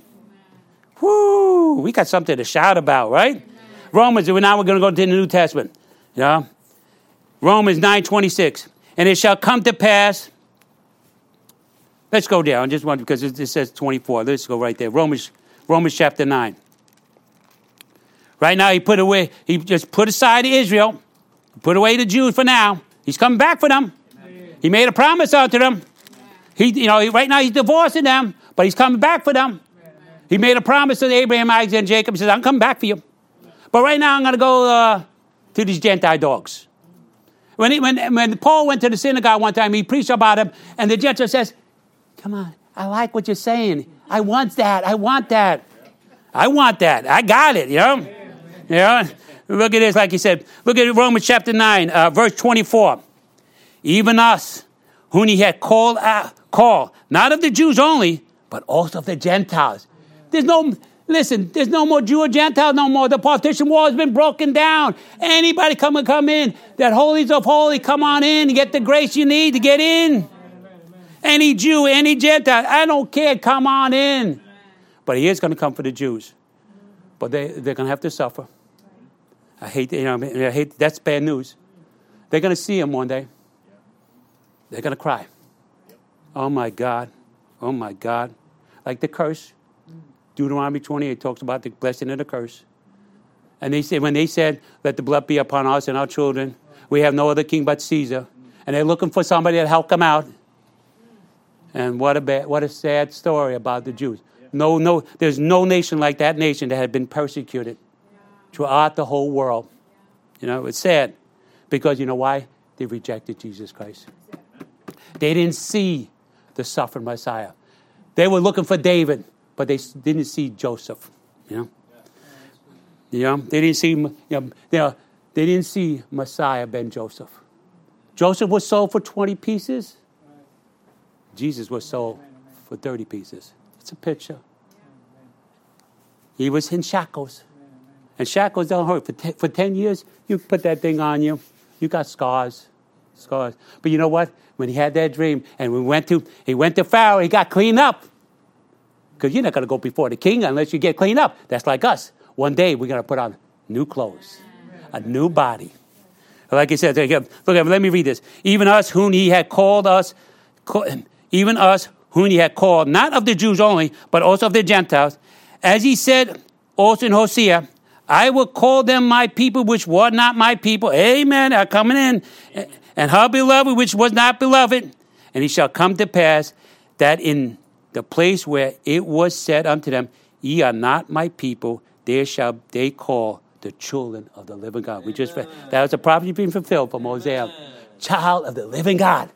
Whoo! We got something to shout about, right? Amen. Romans, now we're going to go to the New Testament. Yeah. Romans nine twenty-six. And it shall come to pass. Let's go down. I just want, because it, it says twenty-four. Let's go right there. Romans, Romans chapter nine. Right now, he put away, he just put aside Israel, put away the Jews for now. He's coming back for them. Amen. He made a promise out to them. He, you know, right now he's divorcing them, but he's coming back for them. Amen. He made a promise to Abraham, Isaac, and Jacob. He says, I'm coming back for you. Amen. But right now I'm going to go uh, to these Gentile dogs. When, he, when, when Paul went to the synagogue one time, he preached about him, and the Gentile says, come on, I like what you're saying. I want that. I want that. I want that. I got it, you know? You know? Look at this, like he said. Look at Romans chapter nine, uh, verse twenty-four. Even us, whom he had called out, call, not of the Jews only, but also of the Gentiles. There's no, listen, there's no more Jew or Gentile no more. The partition wall has been broken down. Anybody come and come in. That holies of holy, come on in and get the grace you need to get in. Any Jew, any Gentile, I don't care, come on in. But he is going to come for the Jews. But they, they're going to have to suffer. I hate, you know, I hate, that's bad news. They're going to see him one day. They're going to cry. Oh, my God. Oh, my God. Like the curse. Deuteronomy twenty-eight talks about the blessing and the curse. And they said, when they said, let the blood be upon us and our children, we have no other king but Caesar. And they're looking for somebody to help them out. And what a bad, what a sad story about the Jews. No, no, there's no nation like that nation that had been persecuted throughout the whole world. You know, it's sad. Because you know why? They rejected Jesus Christ. They didn't see the suffering Messiah. They were looking for David, but they didn't see Joseph. You know, you know they didn't see. You know, they didn't see Messiah ben Joseph. Joseph was sold for twenty pieces. Jesus was sold for thirty pieces. It's a picture. He was in shackles. And shackles don't hurt. For, t- for ten years, you put that thing on you. You got scars. Scars. But you know what? When he had that dream and we went to, he went to Pharaoh, he got cleaned up. Because you're not going to go before the king unless you get cleaned up. That's like us. One day we're going to put on new clothes, a new body. Like he said, look, let me read this. Even us whom he had called us, even us whom he had called, not of the Jews only, but also of the Gentiles. As he said also in Hosea, I will call them my people, which were not my people. Amen. Are coming in. And her beloved, which was not beloved. And it shall come to pass that in the place where it was said unto them, ye are not my people, there shall they call the children of the living God. We just read. That was a prophecy being fulfilled from Hosea. Child of the living God.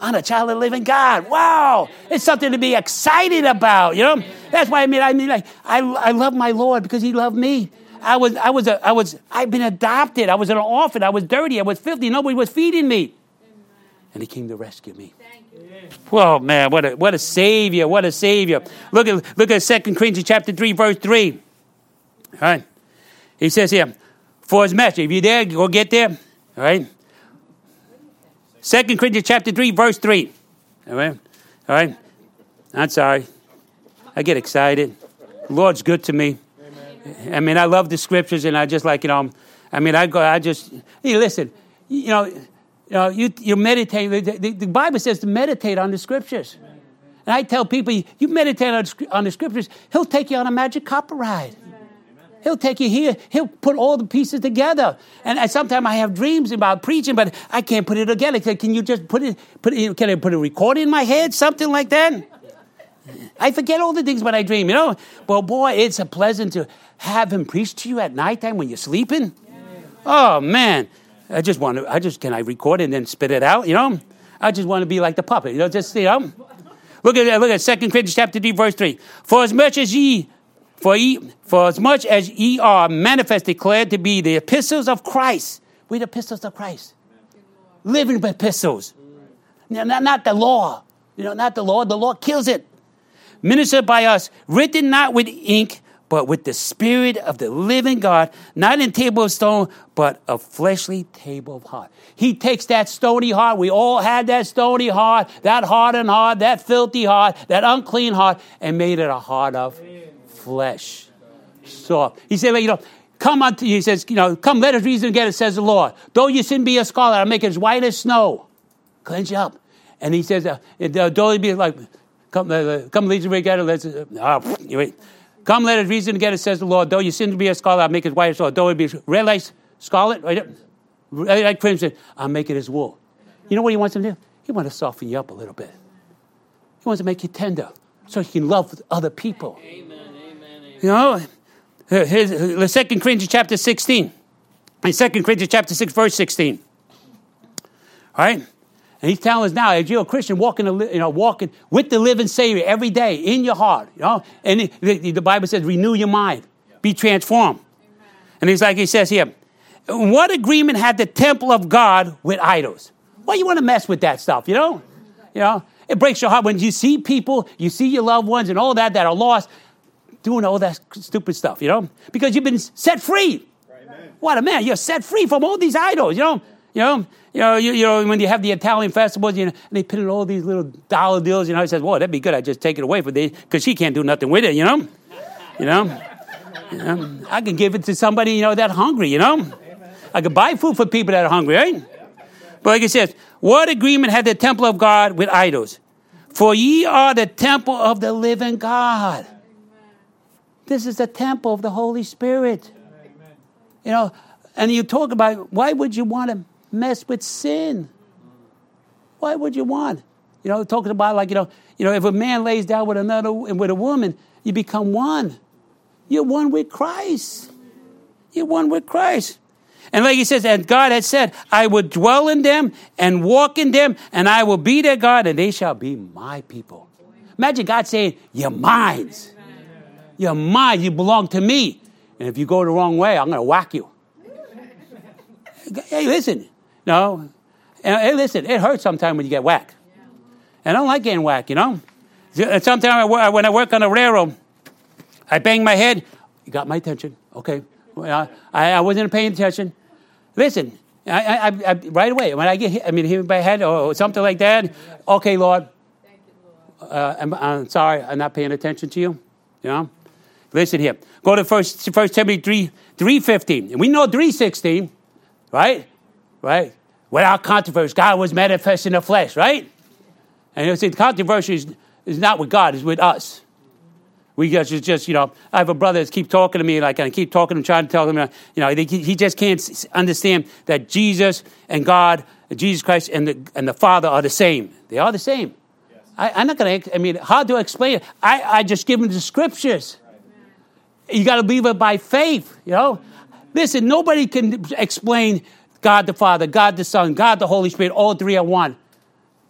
I'm a child of the living God. Wow. It's something to be excited about, you know? That's why I mean, I mean, like, I, I love my Lord because he loved me. I was, I was, a, I was, I've been adopted. I was an orphan. I was dirty. I was filthy. Nobody was feeding me. Amen. And he came to rescue me. Thank you. Oh man, what a, what a savior. What a savior. Look at, look at Second Corinthians chapter three, verse three. All right. He says here, for his message, if you're there, go get there. All right. Second Corinthians chapter three, verse three. All right. All right. I'm sorry. I get excited. The Lord's good to me. I mean, I love the scriptures, and I just like, you know, I mean, I go, I just, hey, listen, you know, you know, you, you meditate. The, the, the Bible says to meditate on the scriptures. Amen. And I tell people, you meditate on, on the scriptures, he'll take you on a magic carpet ride. Amen. He'll take you here. He'll put all the pieces together. And, and sometimes I have dreams about preaching, but I can't put it together. I say, can you just put it, put it, can I put a recording in my head, something like that? I forget all the things when I dream, you know. But boy, it's a pleasant to have him preach to you at nighttime when you're sleeping. Yeah. Oh man, I just want to. I just can I record and then spit it out, you know? I just want to be like the puppet, you know. Just you know. Look at look at Second Corinthians chapter three, verse three. For as much as ye, for ye, for as much as ye are manifest declared to be the epistles of Christ, we the epistles of Christ, living epistles, now, not not the law, you know, not the law. The law kills it. Ministered by us, written not with ink, but with the Spirit of the living God, not in table of stone, but a fleshly table of heart. He takes that stony heart. We all had that stony heart, that hardened heart, that filthy heart, that unclean heart, and made it a heart of flesh. So he said, well, you know, come unto you. He says, you know, come, let us reason together, says the Lord. Though your sin be as scarlet, I'll make it as white as snow. Cleanse you up. And he says, uh, though it be like... Come, uh, come, let us reason together. Let's, uh, oh, wait. Come, let us reason together, says the Lord. Though your sin be as scarlet, I'll make it white as snow. Though it be red like scarlet, right? Red like crimson, I'll make it as wool. You know what he wants to do? He wants to soften you up a little bit. He wants to make you tender so you can love other people. Amen, amen, amen. You know, here's the Second Corinthians chapter sixteen. In Second Corinthians chapter six, verse sixteen. All right? And he's telling us now, as you're a Christian, walking, you know, walking with the living Savior every day in your heart, you know. And it, the, the Bible says, renew your mind, be transformed. Amen. And it's like he says here, what agreement had the temple of God with idols? Why well, you want to mess with that stuff, you know? You know, it breaks your heart when you see people, you see your loved ones and all that that are lost, doing all that stupid stuff, you know, because you've been set free. Amen. What a man! You're set free from all these idols, you know. You know, you know, you, you know, when you have the Italian festivals, you know, and they put in all these little dollar deals, you know, he says, "Well, that'd be good. I just take it away for this because she can't do nothing with it." You know, you know, you know, I can give it to somebody, you know, that's hungry. You know, I could buy food for people that are hungry, right? But like it says, "What agreement had the temple of God with idols? For ye are the temple of the living God." This is the temple of the Holy Spirit. You know, and you talk about why would you want to mess with sin? Why would you want? You know, talking about like, you know, you know, if a man lays down with another and with a woman, you become one. You're one with Christ. You're one with Christ. And like he says, and God had said, I will dwell in them and walk in them, and I will be their God, and they shall be my people. Imagine God saying, you're mine. You're mine. You belong to me. And if you go the wrong way, I'm going to whack you. Hey, listen. No. Hey, listen, it hurts sometimes when you get whacked. I don't like getting whacked, you know. Sometimes I, when I work on a railroad, I bang my head. You got my attention. Okay. I, I wasn't paying attention. Listen, I, I, I, right away, when I get hit, I mean, hit my head or something like that, okay, Lord. Thank you, Lord. Uh, I'm, I'm sorry, I'm not paying attention to you. You know? Listen here. Go to First Timothy three fifteen. And we know three sixteen, right? Right? Without controversy, God was manifest in the flesh, right? And you see, controversy is, is not with God, it's with us. We just, just, you know, I have a brother that keeps talking to me, like, and I keep talking and trying to tell him, you know, he just can't understand that Jesus and God, Jesus Christ and the and the Father are the same. They are the same. Yes. I, I'm not going to, I mean, how do I explain it? I, I just give him the scriptures. Right. You got to believe it by faith, you know. Listen, nobody can explain God the Father, God the Son, God the Holy Spirit, all three are one.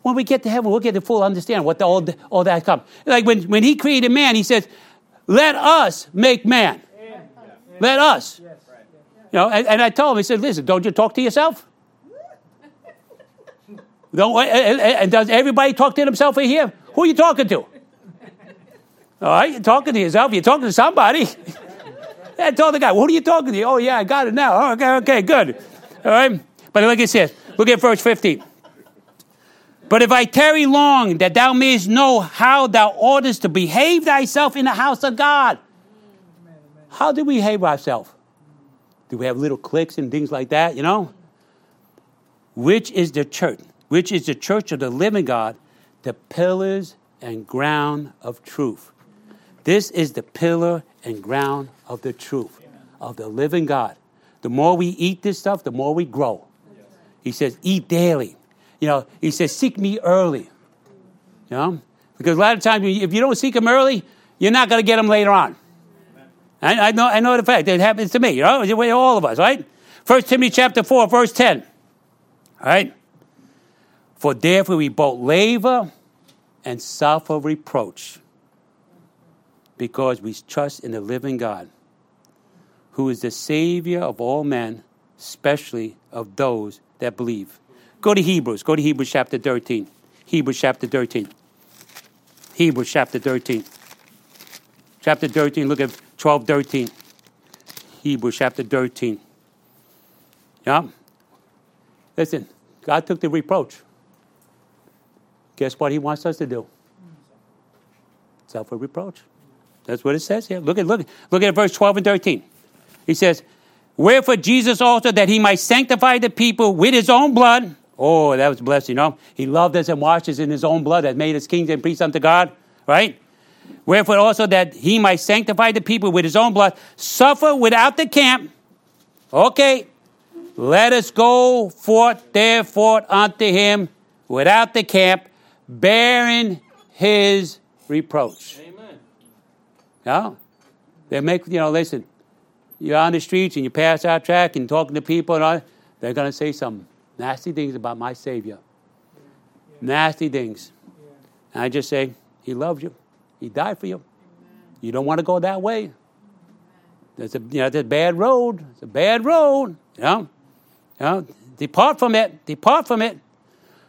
When we get to heaven, we'll get the full understanding what the, all, the, all that comes. Like when, when he created man, he says, let us make man. Yeah. Let us. Yes. Right. You know, and, and I told him, he said, listen, don't you talk to yourself? Don't. And, and does everybody talk to themselves in here? Yeah. Who are you talking to? All right, you're talking to yourself. You're talking to somebody. I told the guy, well, who are you talking to? Oh, yeah, I got it now. Oh, okay, okay, good. All right, but look, it says, look at verse fifteen. But if I tarry long, that thou mayest know how thou oughtest to behave thyself in the house of God. Amen, amen. How do we behave ourselves? Do we have little cliques and things like that, you know? Which is the church, which is the church of the living God, the pillars and ground of truth. This is the pillar and ground of the truth, amen, of the living God. The more we eat this stuff, the more we grow. Yes. He says, eat daily. You know, he says, seek me early. You know, because a lot of times, if you don't seek him early, you're not going to get him later on. I, I know I know the fact. It happens to me, you know, with all of us, right? First Timothy chapter four, verse ten. All right. For therefore we both labor and suffer reproach, because we trust in the living God, who is the Savior of all men, especially of those that believe. Go to Hebrews. Go to Hebrews chapter thirteen. Hebrews chapter thirteen. Hebrews chapter thirteen. Chapter thirteen, look at twelve thirteen. Hebrews chapter thirteen. Yeah? Listen, God took the reproach. Guess what he wants us to do? Suffer reproach. That's what it says here. Look at, look, look at verse twelve and thirteen. He says, wherefore Jesus also, that he might sanctify the people with his own blood. Oh, that was blessed, you know. He loved us and washed us in his own blood, that made us kings and priests unto God, right? Wherefore also, that he might sanctify the people with his own blood, suffer without the camp. Okay, let us go forth therefore unto him without the camp, bearing his reproach. Amen. Now, they make, you know, listen. You're on the streets and you pass our track and talking to people, and all, they're going to say some nasty things about my Savior. Yeah. Yeah. Nasty things. Yeah. And I just say, he loves you. He died for you. Amen. You don't want to go that way. That's a, you know, that's a bad road. It's a bad road. You know? You know? Depart from it. Depart from it.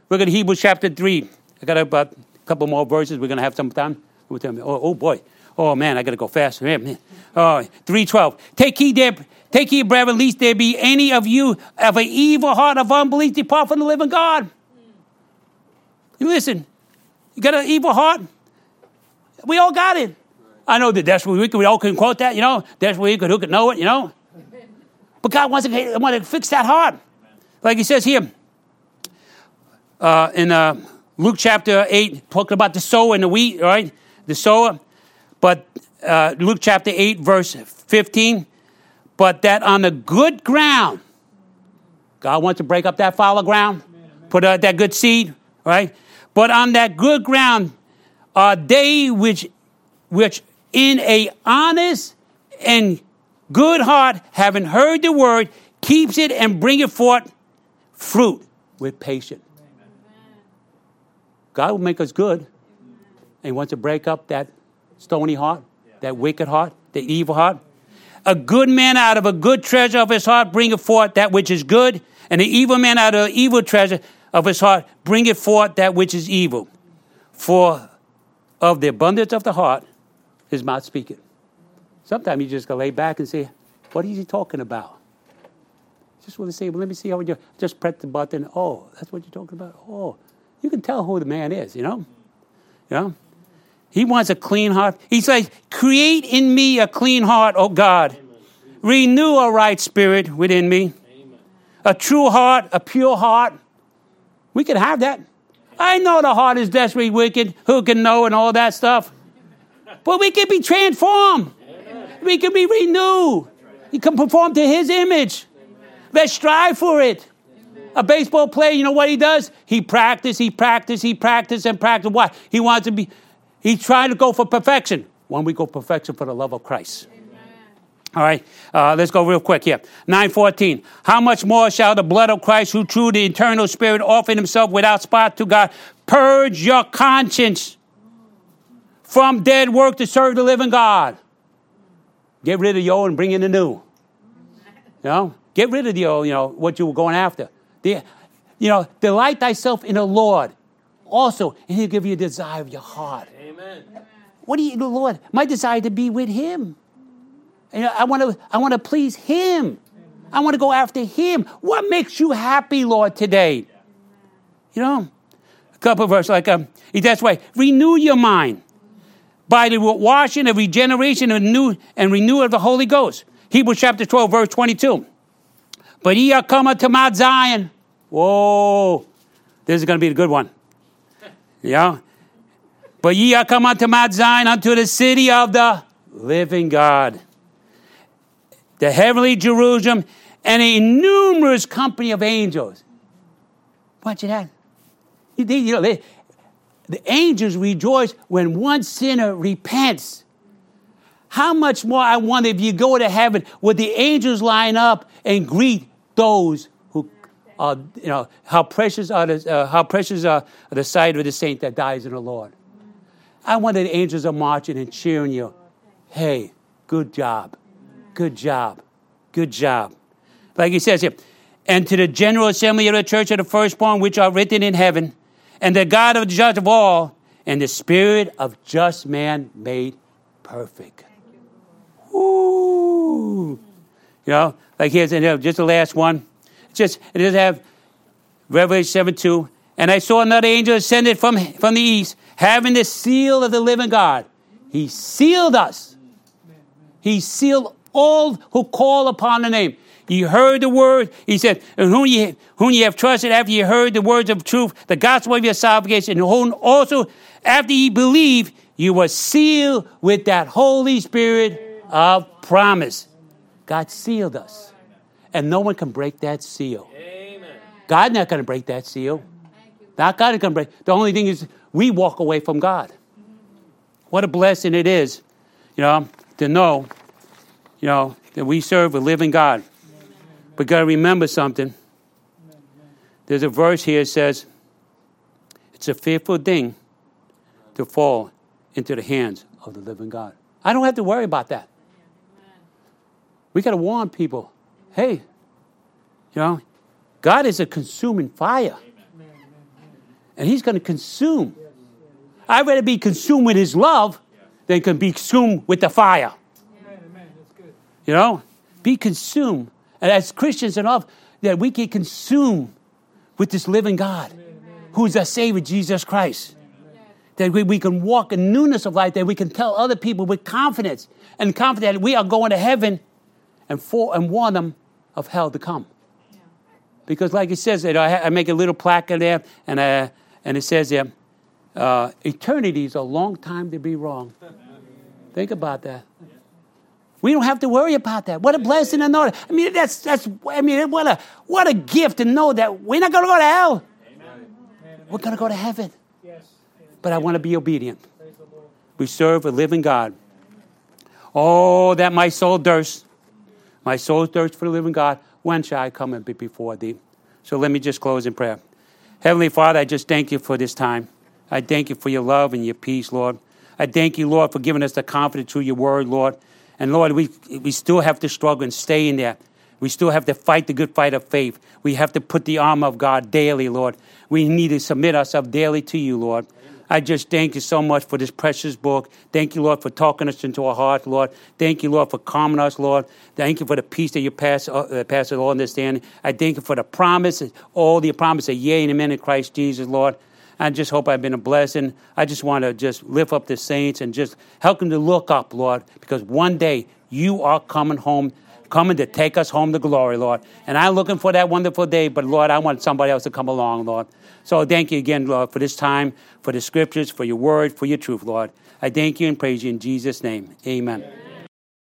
Look at Hebrews chapter three. I got about a couple more verses. We're going to have some time. Oh, oh boy. Oh, man, I got to go faster. Man. Oh, three twelve. Take heed, there, take heed, brethren, lest there be any of you of an evil heart of unbelief, depart from the living God. You listen, you got an evil heart? We all got it. I know that that's what we, we all can quote that, you know. That's what we could, who could know it, you know. But God wants to, wants to fix that heart. Like he says here uh, in uh, Luke chapter eight, talking about the sower and the wheat, all right? The sower. But uh, Luke chapter eight, verse fifteen, but that on the good ground, God wants to break up that fallow ground, amen, amen, put out that good seed, right? But on that good ground are they which, which in a honest and good heart, having heard the word, keeps it and bring it forth fruit with patience. Amen. God will make us good, amen, and he wants to break up that stony heart, that wicked heart, the evil heart. A good man out of a good treasure of his heart bringeth forth that which is good, and the evil man out of an evil treasure of his heart bringeth forth that which is evil. For of the abundance of the heart, his mouth speaketh. Sometimes you just go lay back and say, what is he talking about? Just want to say, well, let me see how we do. Just press the button. Oh, that's what you're talking about? Oh, you can tell who the man is, you know? You know? He wants a clean heart. He says, create in me a clean heart, O God. Amen. Renew a right spirit within me. Amen. A true heart, a pure heart. We can have that. I know the heart is desperately wicked. Who can know and all that stuff? But we can be transformed. Amen. We can be renewed. We can conform to his image. Let's strive for it. Amen. A baseball player, you know what he does? He practice, he practice, he practice, and practice. Why? He wants to be, he's trying to go for perfection. When we go perfection for the love of Christ. Amen. All right, uh, let's go real quick here. nine fourteen, how much more shall the blood of Christ, who through the eternal spirit offered himself without spot to God, purge your conscience from dead work to serve the living God. Get rid of your old and bring in the new. You know? Get rid of the old, you know, what you were going after. The, you know, delight thyself in the Lord also, and he'll give you a desire of your heart. Amen. What do you, the Lord? My desire to be with him. You know, I want to I want to please him. Amen. I want to go after him. What makes you happy, Lord, today? Yeah. You know, a couple of verses like, um, that's why, renew your mind by the washing of regeneration and, new, and renew of the Holy Ghost. Hebrews chapter twelve, verse twenty-two. But ye are come unto Mount Zion. Whoa. This is going to be the good one. Yeah. But ye are come unto Mount Zion, unto the city of the living God, the heavenly Jerusalem, and a numerous company of angels. Watch that. You, they, you know, they, the angels rejoice when one sinner repents. How much more I wonder if you go to heaven, would the angels line up and greet those who are, you know, how precious are the, uh, how precious are the sight of the saint that dies in the Lord. I wonder the angels are marching and cheering you. Hey, good job. Good job. Good job. Like he says here, and to the general assembly of the church of the firstborn, which are written in heaven, and the God of the judge of all, and the spirit of just man made perfect. Ooh. You know, like here's just the last one. It's just it does have Revelation seven two. And I saw another angel ascended from from the east, having the seal of the living God. He sealed us. He sealed all who call upon the name. You heard the word. He said, and whom ye whom ye have trusted after you heard the words of truth, the gospel of your salvation, and whom also after ye believe, you were sealed with that Holy Spirit of promise. God sealed us. And no one can break that seal. Amen. God's not going to break that seal. Not God is going to break. The only thing is we walk away from God. What a blessing it is, you know, to know, you know, that we serve a living God. But got to remember something. There's a verse here that says, it's a fearful thing to fall into the hands of the living God. I don't have to worry about that. We got to warn people, hey, you know, God is a consuming fire. And he's going to consume. I'd rather be consumed with his love than can be consumed with the fire. You know, be consumed. And as Christians enough that we get consumed with this living God who is our Savior, Jesus Christ. That we, we can walk in newness of life, that we can tell other people with confidence and confidence that we are going to heaven. And, for, and warn them of hell to come. Yeah. Because like it says, you know, I, I make a little plaque in there, and, uh, and it says there, uh, eternity is a long time to be wrong. Think about that. Yeah. We don't have to worry about that. What a blessing to know that. I mean, that's, that's I mean, what a, what a gift to know that we're not going to go to hell. Amen. We're going to go to heaven. Yes. But I want to be obedient. We serve a living God. Oh, that my soul thirsts. My soul thirsts for the living God. When shall I come and be before thee? So let me just close in prayer. Heavenly Father, I just thank you for this time. I thank you for your love and your peace, Lord. I thank you, Lord, for giving us the confidence through your word, Lord. And Lord, we we still have to struggle and stay in there. We still have to fight the good fight of faith. We have to put the armor of God daily, Lord. We need to submit ourselves daily to you, Lord. I just thank you so much for this precious book. Thank you, Lord, for talking us into our hearts, Lord. Thank you, Lord, for calming us, Lord. Thank you for the peace that you pass, uh, passes all understanding. I thank you for the promise, all the promise of yea and amen in Christ Jesus, Lord. I just hope I've been a blessing. I just want to just lift up the saints and just help them to look up, Lord, because one day you are coming home, coming to take us home to glory, Lord. And I'm looking for that wonderful day, but, Lord, I want somebody else to come along, Lord. So thank you again, Lord, for this time, for the scriptures, for your word, for your truth, Lord. I thank you and praise you in Jesus' name. Amen. Amen.